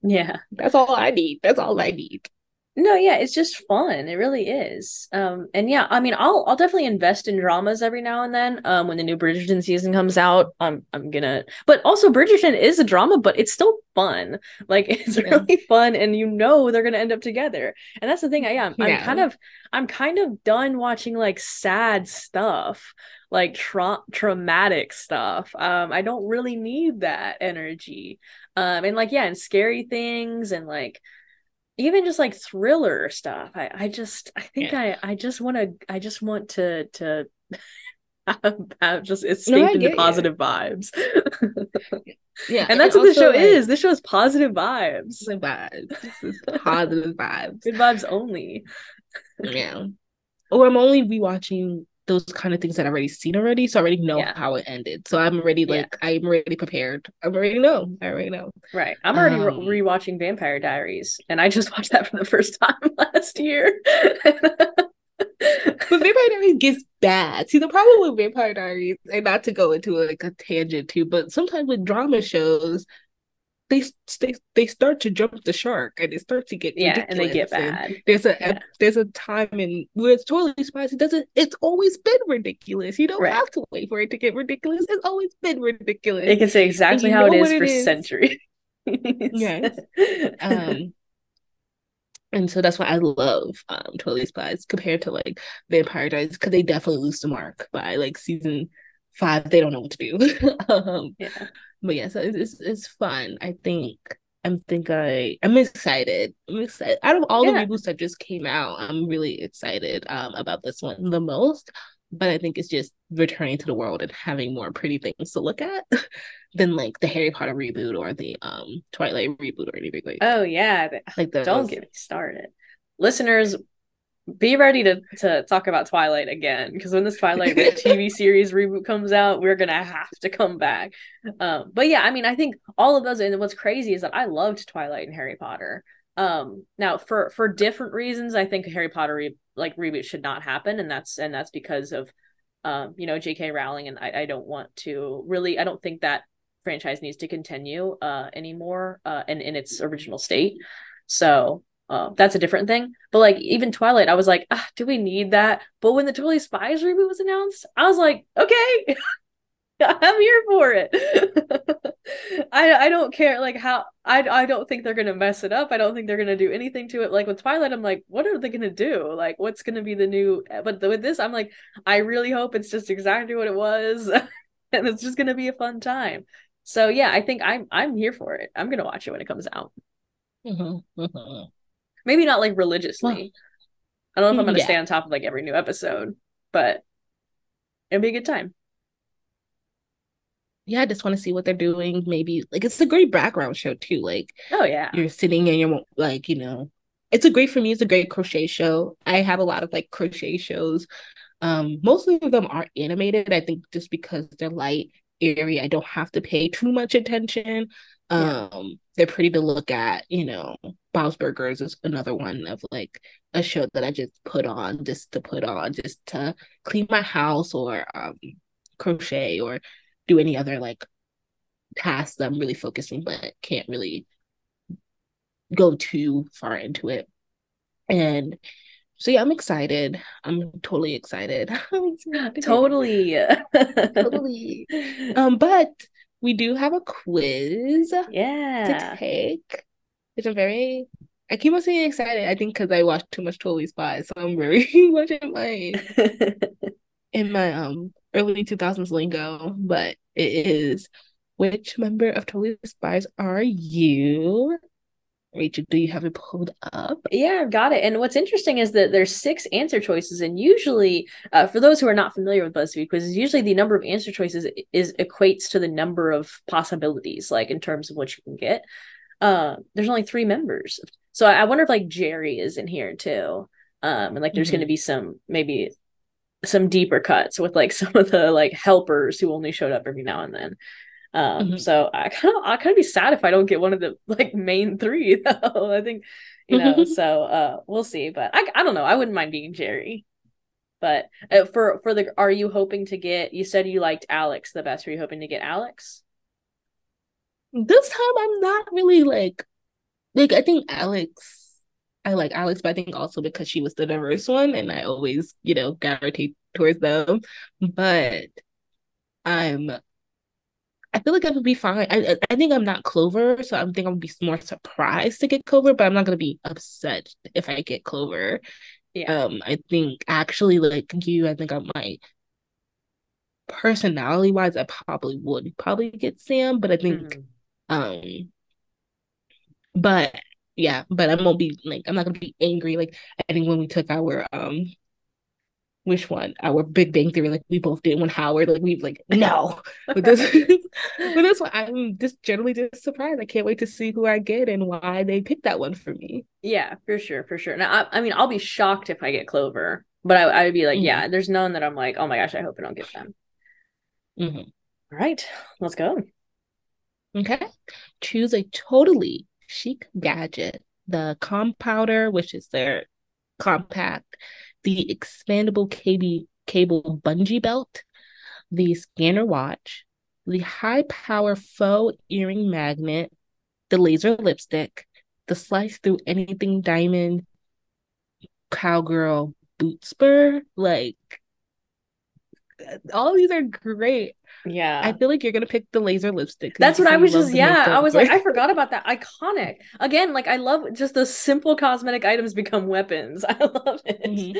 Yeah, that's all I need. That's all I need. No, yeah, it's just fun. It really is. And yeah, I mean, I'll definitely invest in dramas every now and then. When the new Bridgerton season comes out, I'm gonna. But also, Bridgerton is a drama, but it's still fun. Like it's really fun, and you know they're gonna end up together. And that's the thing. I'm kind of done watching like sad stuff, like traumatic stuff. I don't really need that energy. And like yeah, and scary things, and like. Even just like thriller stuff. I just want to have just escape into positive vibes. Yeah. And that's what this show is. This show is positive vibes. Positive vibes. Good vibes only. Yeah. Or I'm only rewatching those kind of things that I've already seen, so I already know how it ended. So I'm already like, I'm already prepared. I already know. Right. I'm already rewatching Vampire Diaries, and I just watched that for the first time last year. But Vampire Diaries gets bad. See, the problem with Vampire Diaries, and not to go into like a tangent too, but sometimes with drama shows, they start to jump the shark, and it starts to get ridiculous, and they get bad. There's a time in where it's totally spicy. It's always been ridiculous. You don't have to wait for it to get ridiculous. It's always been ridiculous. It can say exactly how it is for centuries. Yes. And so that's why I love Totally Spies compared to like Vampire Diaries, because they definitely lose the mark by like season 5. They don't know what to do. But yeah, so it's fun. I'm excited. I'm excited. Out of all the reboots that just came out, I'm really excited about this one the most. But I think it's just returning to the world and having more pretty things to look at than like the Harry Potter reboot or the Twilight reboot or anything like that. Oh yeah, like don't get me started, listeners. Be ready to talk about Twilight again, because when this Twilight TV series reboot comes out, we're going to have to come back. But yeah, I mean, I think all of those, and what's crazy is that I loved Twilight and Harry Potter. Now, for different reasons, I think Harry Potter reboot should not happen, and that's because of, you know, J.K. Rowling, and I don't want to really, I don't think that franchise needs to continue anymore and in its original state. So... that's a different thing, but like even Twilight, I was like, do we need that? But when the Totally Spies reboot was announced, I was like, okay, I'm here for it. I don't care, like, how I don't think they're gonna mess it up. I don't think they're gonna do anything to it. Like with Twilight, I'm like, what are they gonna do? Like, what's gonna be the new? But with this, I'm like, I really hope it's just exactly what it was, and it's just gonna be a fun time. So yeah, I think I'm here for it. I'm gonna watch it when it comes out. Mm-hmm. Maybe not like religiously. I don't know if I'm gonna stay on top of like every new episode, but it'll be a good time. Yeah, I just want to see what they're doing. Maybe, like, it's a great background show too. Like, oh yeah, you're sitting and you're like, you know, it's a great, for me, it's a great crochet show. I have a lot of like crochet shows. Mostly of them are animated. I think just because they're light, airy, I don't have to pay too much attention. They're pretty to look at. You know, Bob's Burgers is another one of like a show that I just put on, just to clean my house or crochet or do any other like tasks that I'm really focusing but can't really go too far into it. And so yeah, I'm totally excited. Totally. But we do have a quiz to take, which I keep on saying excited, I think because I watched too much Totally Spies, so I'm very much in my early 2000s lingo, but it is, which member of Totally Spies are you? Rachel, do you have it pulled up? Yeah, I've got it. And what's interesting is that there's 6 answer choices, and usually, for those who are not familiar with BuzzFeed quizzes, usually the number of answer choices equates to the number of possibilities, like in terms of what you can get. There's only 3 members, so I wonder if like Jerry is in here too, and like there's going to be some deeper cuts with like some of the like helpers who only showed up every now and then. So I kind of be sad if I don't get one of the like main 3 though. I think, you know, so we'll see, but I don't know. I wouldn't mind being Jerry, but for the, are you hoping to get, you said you liked Alex the best. Are you hoping to get Alex? This time I'm not really like I think Alex, I like Alex, but I think also because she was the diverse one and I always, you know, gravitate towards them. But I feel like I would be fine. I think I'm not Clover, so I think I'm going to be more surprised to get Clover, but I'm not going to be upset if I get Clover. Yeah. I think actually, like you, I think I might, personality-wise, I probably get Sam, but I think, but I won't be like, I'm not gonna be angry. Like I think when we took our our Big Bang Theory, like we both did 1 hour, like we've like no. But this one, I'm just generally just surprised. I can't wait to see who I get and why they picked that one for me. Yeah, for sure. Now I mean, I'll be shocked if I get Clover, but I'd be like, yeah, there's none that I'm like, oh my gosh, I hope I don't get them. All right, let's go. Okay, choose a totally chic gadget: the compounder, which is their compact, the expandable cable bungee belt, the scanner watch, the high power faux earring magnet, the laser lipstick, the slice through anything diamond cowgirl boot spur. Like, all these are great. Yeah, I feel like you're gonna pick the laser lipstick. That's what I was just, yeah, I was like, I forgot about that. Iconic again. Like, I love just the simple cosmetic items become weapons. I love it.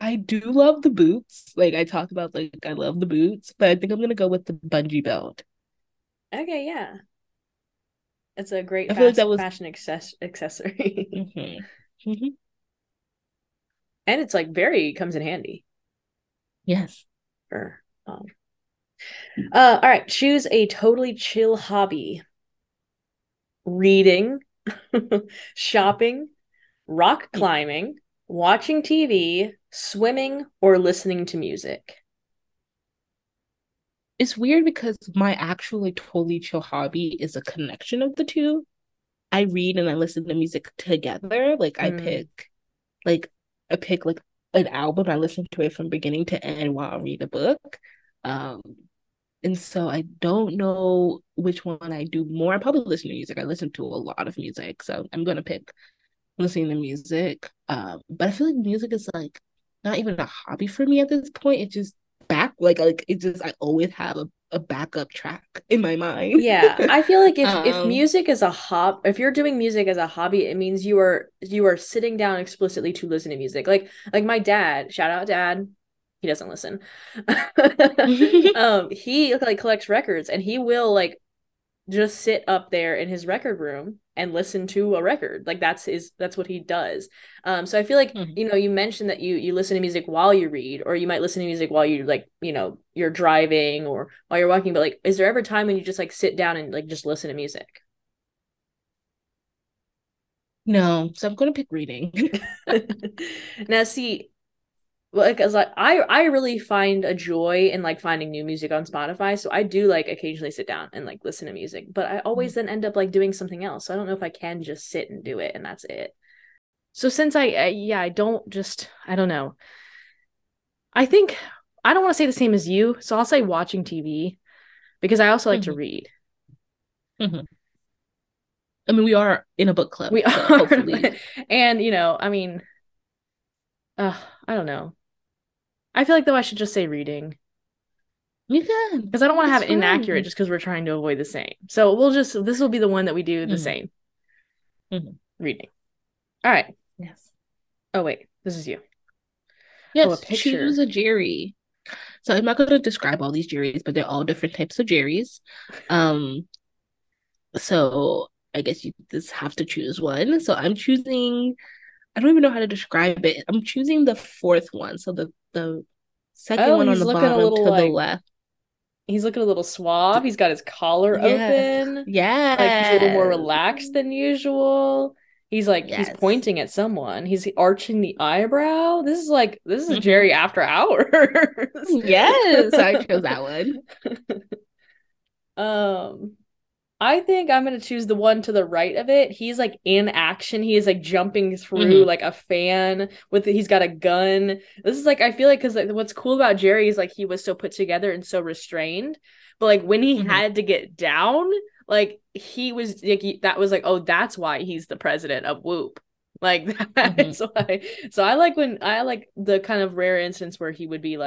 I do love the boots. Like I talked about, like I love the boots, but I think I'm gonna go with the bungee belt. Okay, yeah, it's a great fashion accessory. And it's like very comes in handy. Yes. Sure. All right. Choose a totally chill hobby: reading, shopping, rock climbing, watching TV, swimming, or listening to music. It's weird because my actual like, totally chill hobby is a connection of the two. I read and I listen to music together. Like I pick an album, I listen to it from beginning to end while I read a book, and so I don't know which one I do more. I probably listen to music. I listen to a lot of music, so I'm gonna pick listening to music. But I feel like music is like not even a hobby for me at this point. It's just back, like it just, I always have a backup track in my mind. Yeah, I feel like if music is a hobby, if you're doing music as a hobby, it means you are sitting down explicitly to listen to music. Like my dad, shout out dad, he doesn't listen. He collects records, and he will just sit up there in his record room and listen to a record. That's what he does. So I feel like, you know, you mentioned that you listen to music while you read, or you might listen to music while you you're driving or while you're walking, but is there ever time when you just sit down and just listen to music? No. So I'm going to pick reading. Now see, because I really find a joy in finding new music on Spotify, so I do occasionally sit down and listen to music, but I always then end up doing something else, so I don't know if I can just sit and do it and that's it. So since I don't know, I think I don't want to say the same as you, so I'll say watching TV, because I also like to read. I mean, we are in a book club, so hopefully. And I mean, I don't know, I feel though I should just say reading. You can. Because I don't want to have it inaccurate just because we're trying to avoid the same. So this will be the one that we do the same. Reading. All right. Yes. Oh, wait. This is you. Yes. Oh, a picture. Choose a Jerry. So I'm not going to describe all these Jerrys, but they're all different types of Jerrys. So I guess you just have to choose one. So I'm choosing... I don't even know how to describe it. I'm choosing the fourth one. So the second one on the bottom to the left. He's looking a little suave. He's got his collar open. Yeah. He's a little more relaxed than usual. He's he's pointing at someone. He's arching the eyebrow. This is this is Jerry After Hours. Yes. I chose that one. I think I'm going to choose the one to the right of it. He's in action. He is jumping through a fan with, he's got a gun. This is I feel because what's cool about Jerry is he was so put together and so restrained, but when he had to get down, he was that was oh, that's why he's the president of Whoop. That's why. So I like the kind of rare instance where he would be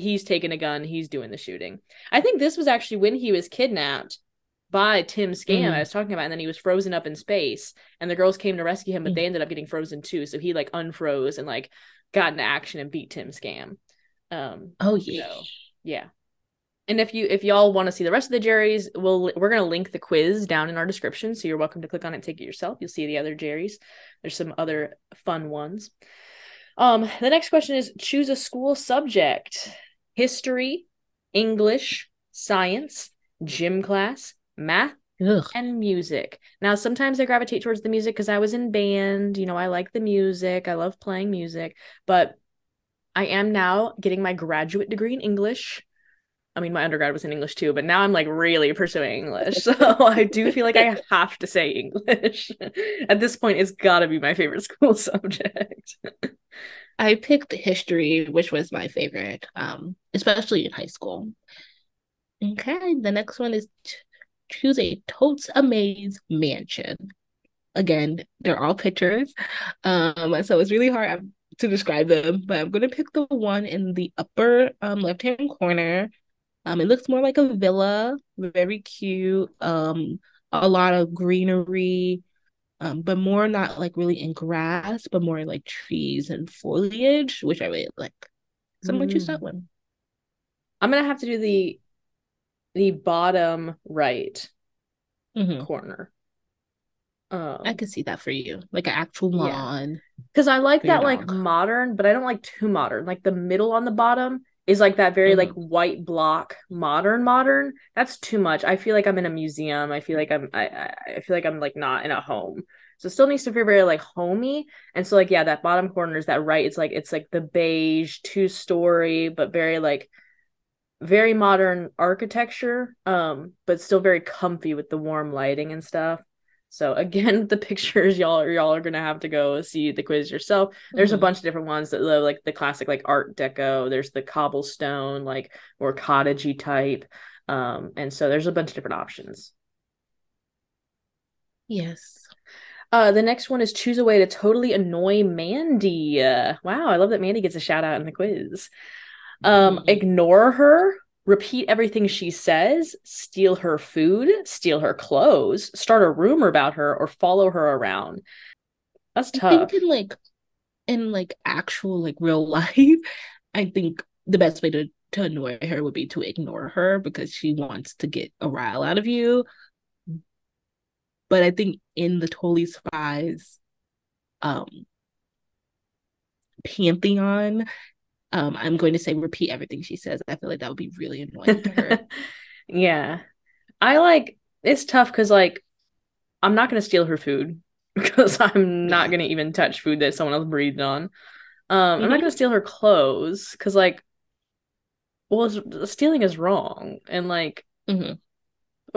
he's taking a gun, he's doing the shooting. I think this was actually when he was kidnapped by Tim Scam, I was talking about, and then he was frozen up in space, and the girls came to rescue him, but they ended up getting frozen too, so he unfroze and got into action and beat Tim Scam. Oh yeah. So, yeah. And if y'all want to see the rest of the Jerrys, we're going to link the quiz down in our description, so you're welcome to click on it and take it yourself. You'll see the other Jerrys. There's some other fun ones. The next question is, choose a school subject. History, English, science, gym class, math, and music. Now, sometimes I gravitate towards the music because I was in band. I like the music. I love playing music. But I am now getting my graduate degree in English. I mean, my undergrad was in English too, but now I'm really pursuing English. So I do feel I have to say English. At this point, it's got to be my favorite school subject. I picked history, which was my favorite, especially in high school. Okay, the next one is choose a totes amaze mansion. Again, they're all pictures, so it's really hard to describe them, but I'm going to pick the one in the upper left-hand corner. It looks more like a villa, very cute, a lot of greenery, but more not really in grass, but more trees and foliage, which I really like. So I'm gonna choose that one. I'm gonna have to do the bottom right corner. I could see that for you, an actual lawn. Because I like that, modern, but I don't like too modern. The middle on the bottom is that very white block modern. That's too much. I feel I'm in a museum. I feel I'm not in a home. So it still needs to feel very homey. And so that bottom corner is that right. It's the beige 2-story, but very very modern architecture. But still very comfy with the warm lighting and stuff. So again, the pictures, y'all are gonna have to go see the quiz yourself. There's a bunch of different ones that love the classic Art Deco. There's the cobblestone or cottagey type, and so there's a bunch of different options. Yes. The next one is choose a way to totally annoy Mandy. Wow, I love that Mandy gets a shout out in the quiz. ignore her, repeat everything she says, steal her food, steal her clothes, start a rumor about her, or follow her around. That's tough. I think in actual real life, I think the best way to annoy her would be to ignore her, because she wants to get a rile out of you. But I think in the Totally Spies pantheon, I'm going to say repeat everything she says. I feel like that would be really annoying to her. Yeah. It's tough because I'm not going to steal her food, because I'm not going to even touch food that someone else breathed on. I'm not going to steal her clothes because stealing is wrong. And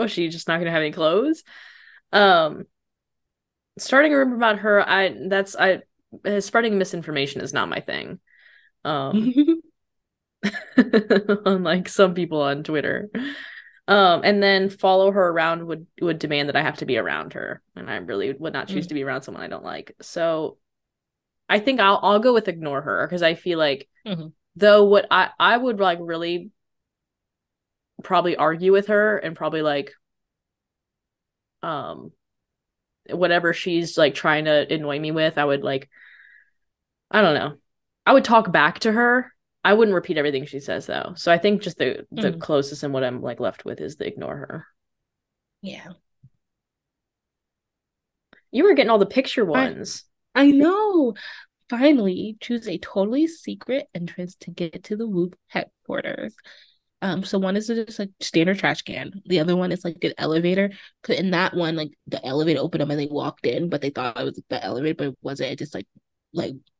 she's just not going to have any clothes. Starting a rumor about her, spreading misinformation is not my thing. Unlike some people on Twitter. And then follow her around would demand that I have to be around her, and I really would not choose to be around someone I don't like. So I think I'll go with ignore her, because I feel like though what I would really probably argue with her, and probably whatever she's trying to annoy me with, I would I don't know. I would talk back to her. I wouldn't repeat everything she says, though. So I think just the closest and what I'm left with is to ignore her. Yeah. You were getting all the picture ones. I know. Finally, choose a totally secret entrance to get to the Whoop headquarters. So one is just standard trash can. The other one is an elevator. In that one, the elevator opened up and they walked in, but they thought it was the elevator, but it wasn't. It just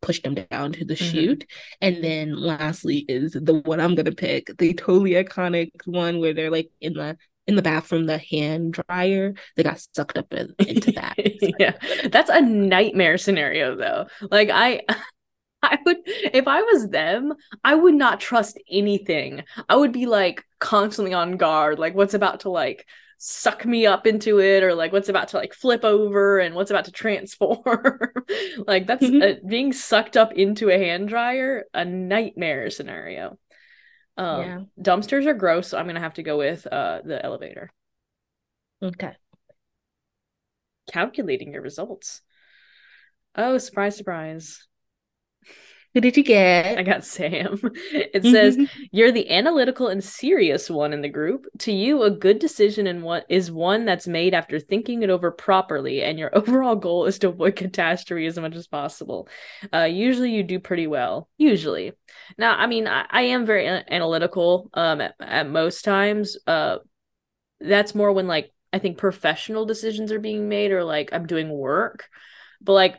pushed them down to the chute. And then lastly is the one I'm gonna pick, the totally iconic one where they're in the bathroom, the hand dryer, they got sucked up into that. Yeah, that's a nightmare scenario though. I would, if I was them, I would not trust anything. I would be constantly on guard, what's about to suck me up into it, or what's about to flip over, and what's about to transform. That's being sucked up into a hand dryer, a nightmare scenario. Yeah. Dumpsters are gross, so I'm gonna have to go with the elevator. Okay. Calculating your results. Oh, surprise, surprise. Who did you get? I got Sam. It says, you're the analytical and serious one in the group. To you, a good decision is one that's made after thinking it over properly, and your overall goal is to avoid catastrophe as much as possible. Usually you do pretty well. Usually. Now, I mean, I am very analytical at most times. That's more when, I think professional decisions are being made, or, I'm doing work. But,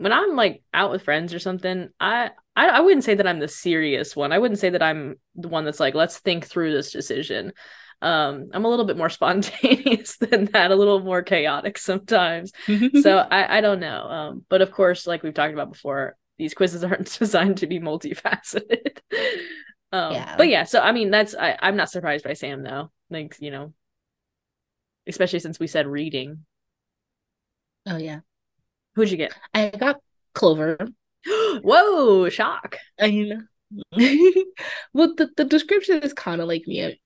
when I'm out with friends or something, I wouldn't say that I'm the serious one. I wouldn't say that I'm the one that's let's think through this decision. I'm a little bit more spontaneous than that, a little more chaotic sometimes. So I don't know. But of course, we've talked about before, these quizzes aren't designed to be multifaceted. But yeah, so I mean, I'm not surprised by Sam though. Especially since we said reading. Oh yeah. Who'd you get? I got Clover. Whoa, shock. I know. Well, the description is kind of me.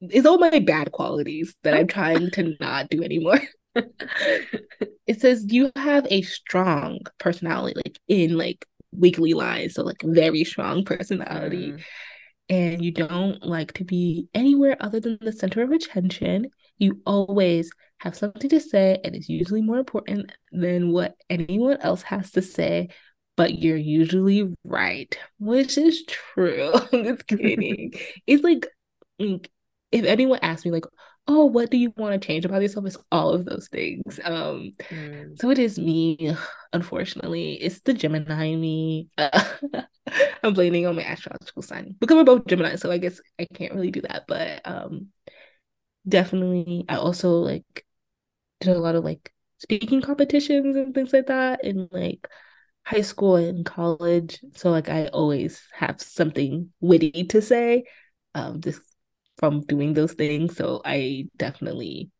It's all my bad qualities that I'm trying to not do anymore. It says you have a strong personality, in weekly lines. So very strong personality. And you don't like to be anywhere other than the center of attention. You always have something to say, and it's usually more important than what anyone else has to say, but you're usually right, which is true. I'm just kidding. It's if anyone asks me oh, what do you want to change about yourself? It's all of those things. So it is me, unfortunately. It's the Gemini me. I'm blaming on my astrological sign because we're both Gemini, so I guess I can't really do that, but definitely I also did a lot of speaking competitions and things like that in high school and college, so I always have something witty to say just from doing those things. So I definitely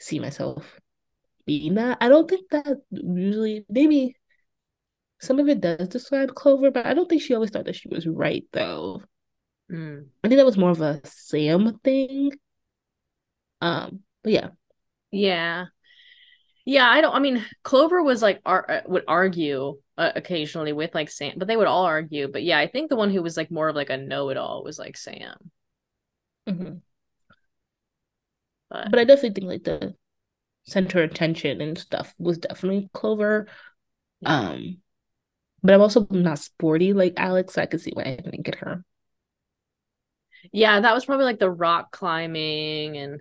see myself being that. I don't think that usually, maybe some of it does describe Clover, but I don't think she always thought that she was right though. I think that was more of a Sam thing. But yeah. Yeah. Yeah, I mean, Clover was like, would argue occasionally with like Sam, but they would all argue. But yeah, I think the one who was like more of like a know-it-all was like Sam. Mm-hmm. But I definitely think like the center attention and stuff was definitely Clover. Yeah. But I'm also not sporty like Alex, so I could see why I didn't get her. Yeah, that was probably like the rock climbing and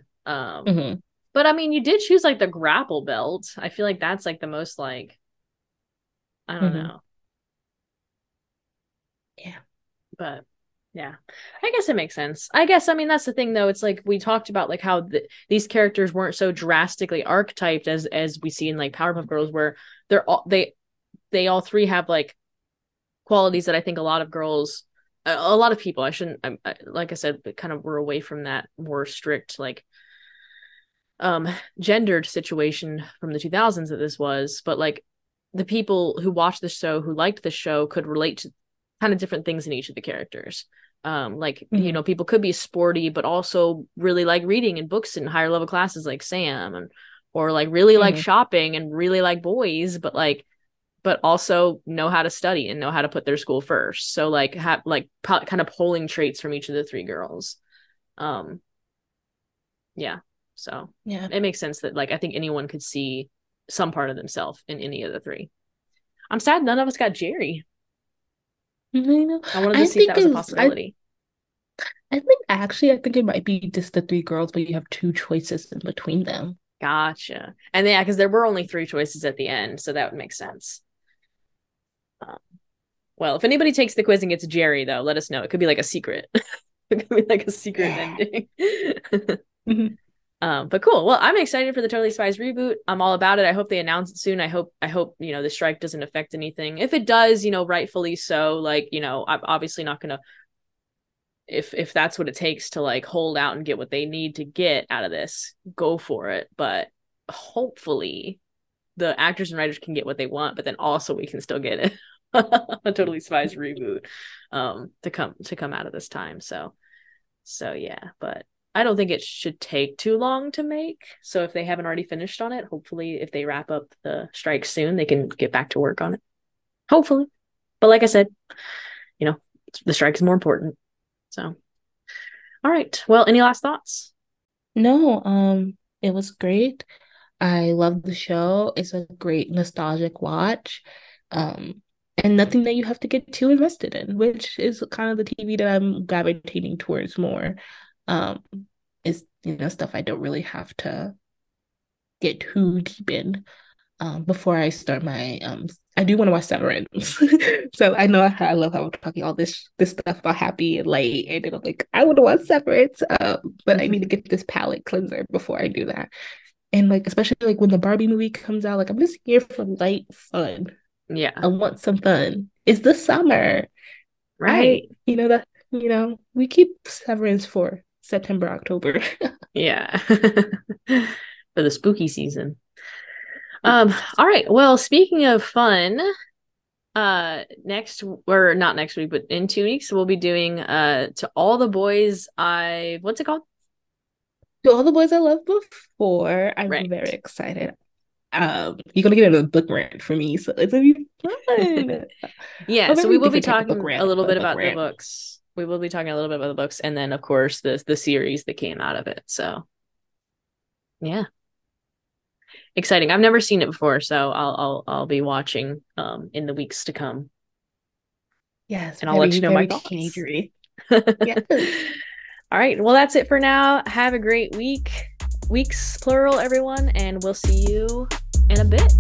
but I mean, you did choose like the grapple belt. I feel like that's like the most like, I don't know. Yeah. But yeah, I guess it makes sense. I guess, I mean, that's the thing though. It's like, we talked about like how these characters weren't so drastically archetyped as we see in like Powerpuff Girls, where they all three have like qualities that I think a lot of girls, a lot of people, like I said, kind of were away from that more strict, like gendered situation from the 2000s that this was. But like the people who watched the show, who liked the show, could relate to kind of different things in each of the characters. Like, you know, people could be sporty, but also really like reading and books in higher level classes like Sam, or like really like shopping and really like boys, but also know how to study and know how to put their school first. So like kind of pulling traits from each of the three girls. Yeah. So yeah, it makes sense that like, I think anyone could see some part of themselves in any of the three. I'm sad none of us got Jerry. I know. I wanted to see if that was a possibility. I think it might be just the three girls, but you have two choices in between them. Gotcha. And yeah, because there were only three choices at the end, so that would make sense. Well, if anybody takes the quiz and gets Jerry, though, let us know. It could be like a secret. It could be like a secret ending. But cool. Well, I'm excited for the Totally Spies reboot. I'm all about it. I hope they announce it soon. I hope, you know, the strike doesn't affect anything. If it does, you know, rightfully so. Like, you know, I'm obviously not going to, if that's what it takes to like hold out and get what they need to get out of this, go for it. But hopefully the actors and writers can get what they want, but then also we can still get it. A Totally Spies reboot to come out of this time. So yeah, but I don't think it should take too long to make. So if they haven't already finished on it, hopefully if they wrap up the strike soon, they can get back to work on it. Hopefully. But like I said, you know, the strike is more important. So, all right. Well, any last thoughts? No, it was great. I love the show. It's a great nostalgic watch. And nothing that you have to get too invested in, which is kind of the TV that I'm gravitating towards more. Is, you know, stuff I don't really have to get too deep in before I start my I do want to watch Severance. So I know I love how I'm talking all this stuff about Happy and Light, and then I'm like, I want to watch Severance, but I need to get this palate cleanser before I do that. And like, especially like when the Barbie movie comes out, like I'm just here for light fun. Yeah, I want some fun. It's the summer, right? You know we keep Severance for September, October. Yeah. For the spooky season. All right. Well, speaking of fun, in 2 weeks we'll be doing To All the Boys I what's it called? To All the Boys I Loved Before. I'm very excited. You're gonna get a book rant for me, so it's gonna be fun. Yeah, so we will be talking a little bit about the books. We will be talking a little bit about the books, and then of course the series that came out of it. So yeah, exciting. I've never seen it before, so I'll be watching in the weeks to come. Yes, and I'll let you know my teenagery. Yes. All right, well, that's it for now. Have a great week, weeks plural, everyone, and we'll see you in a bit.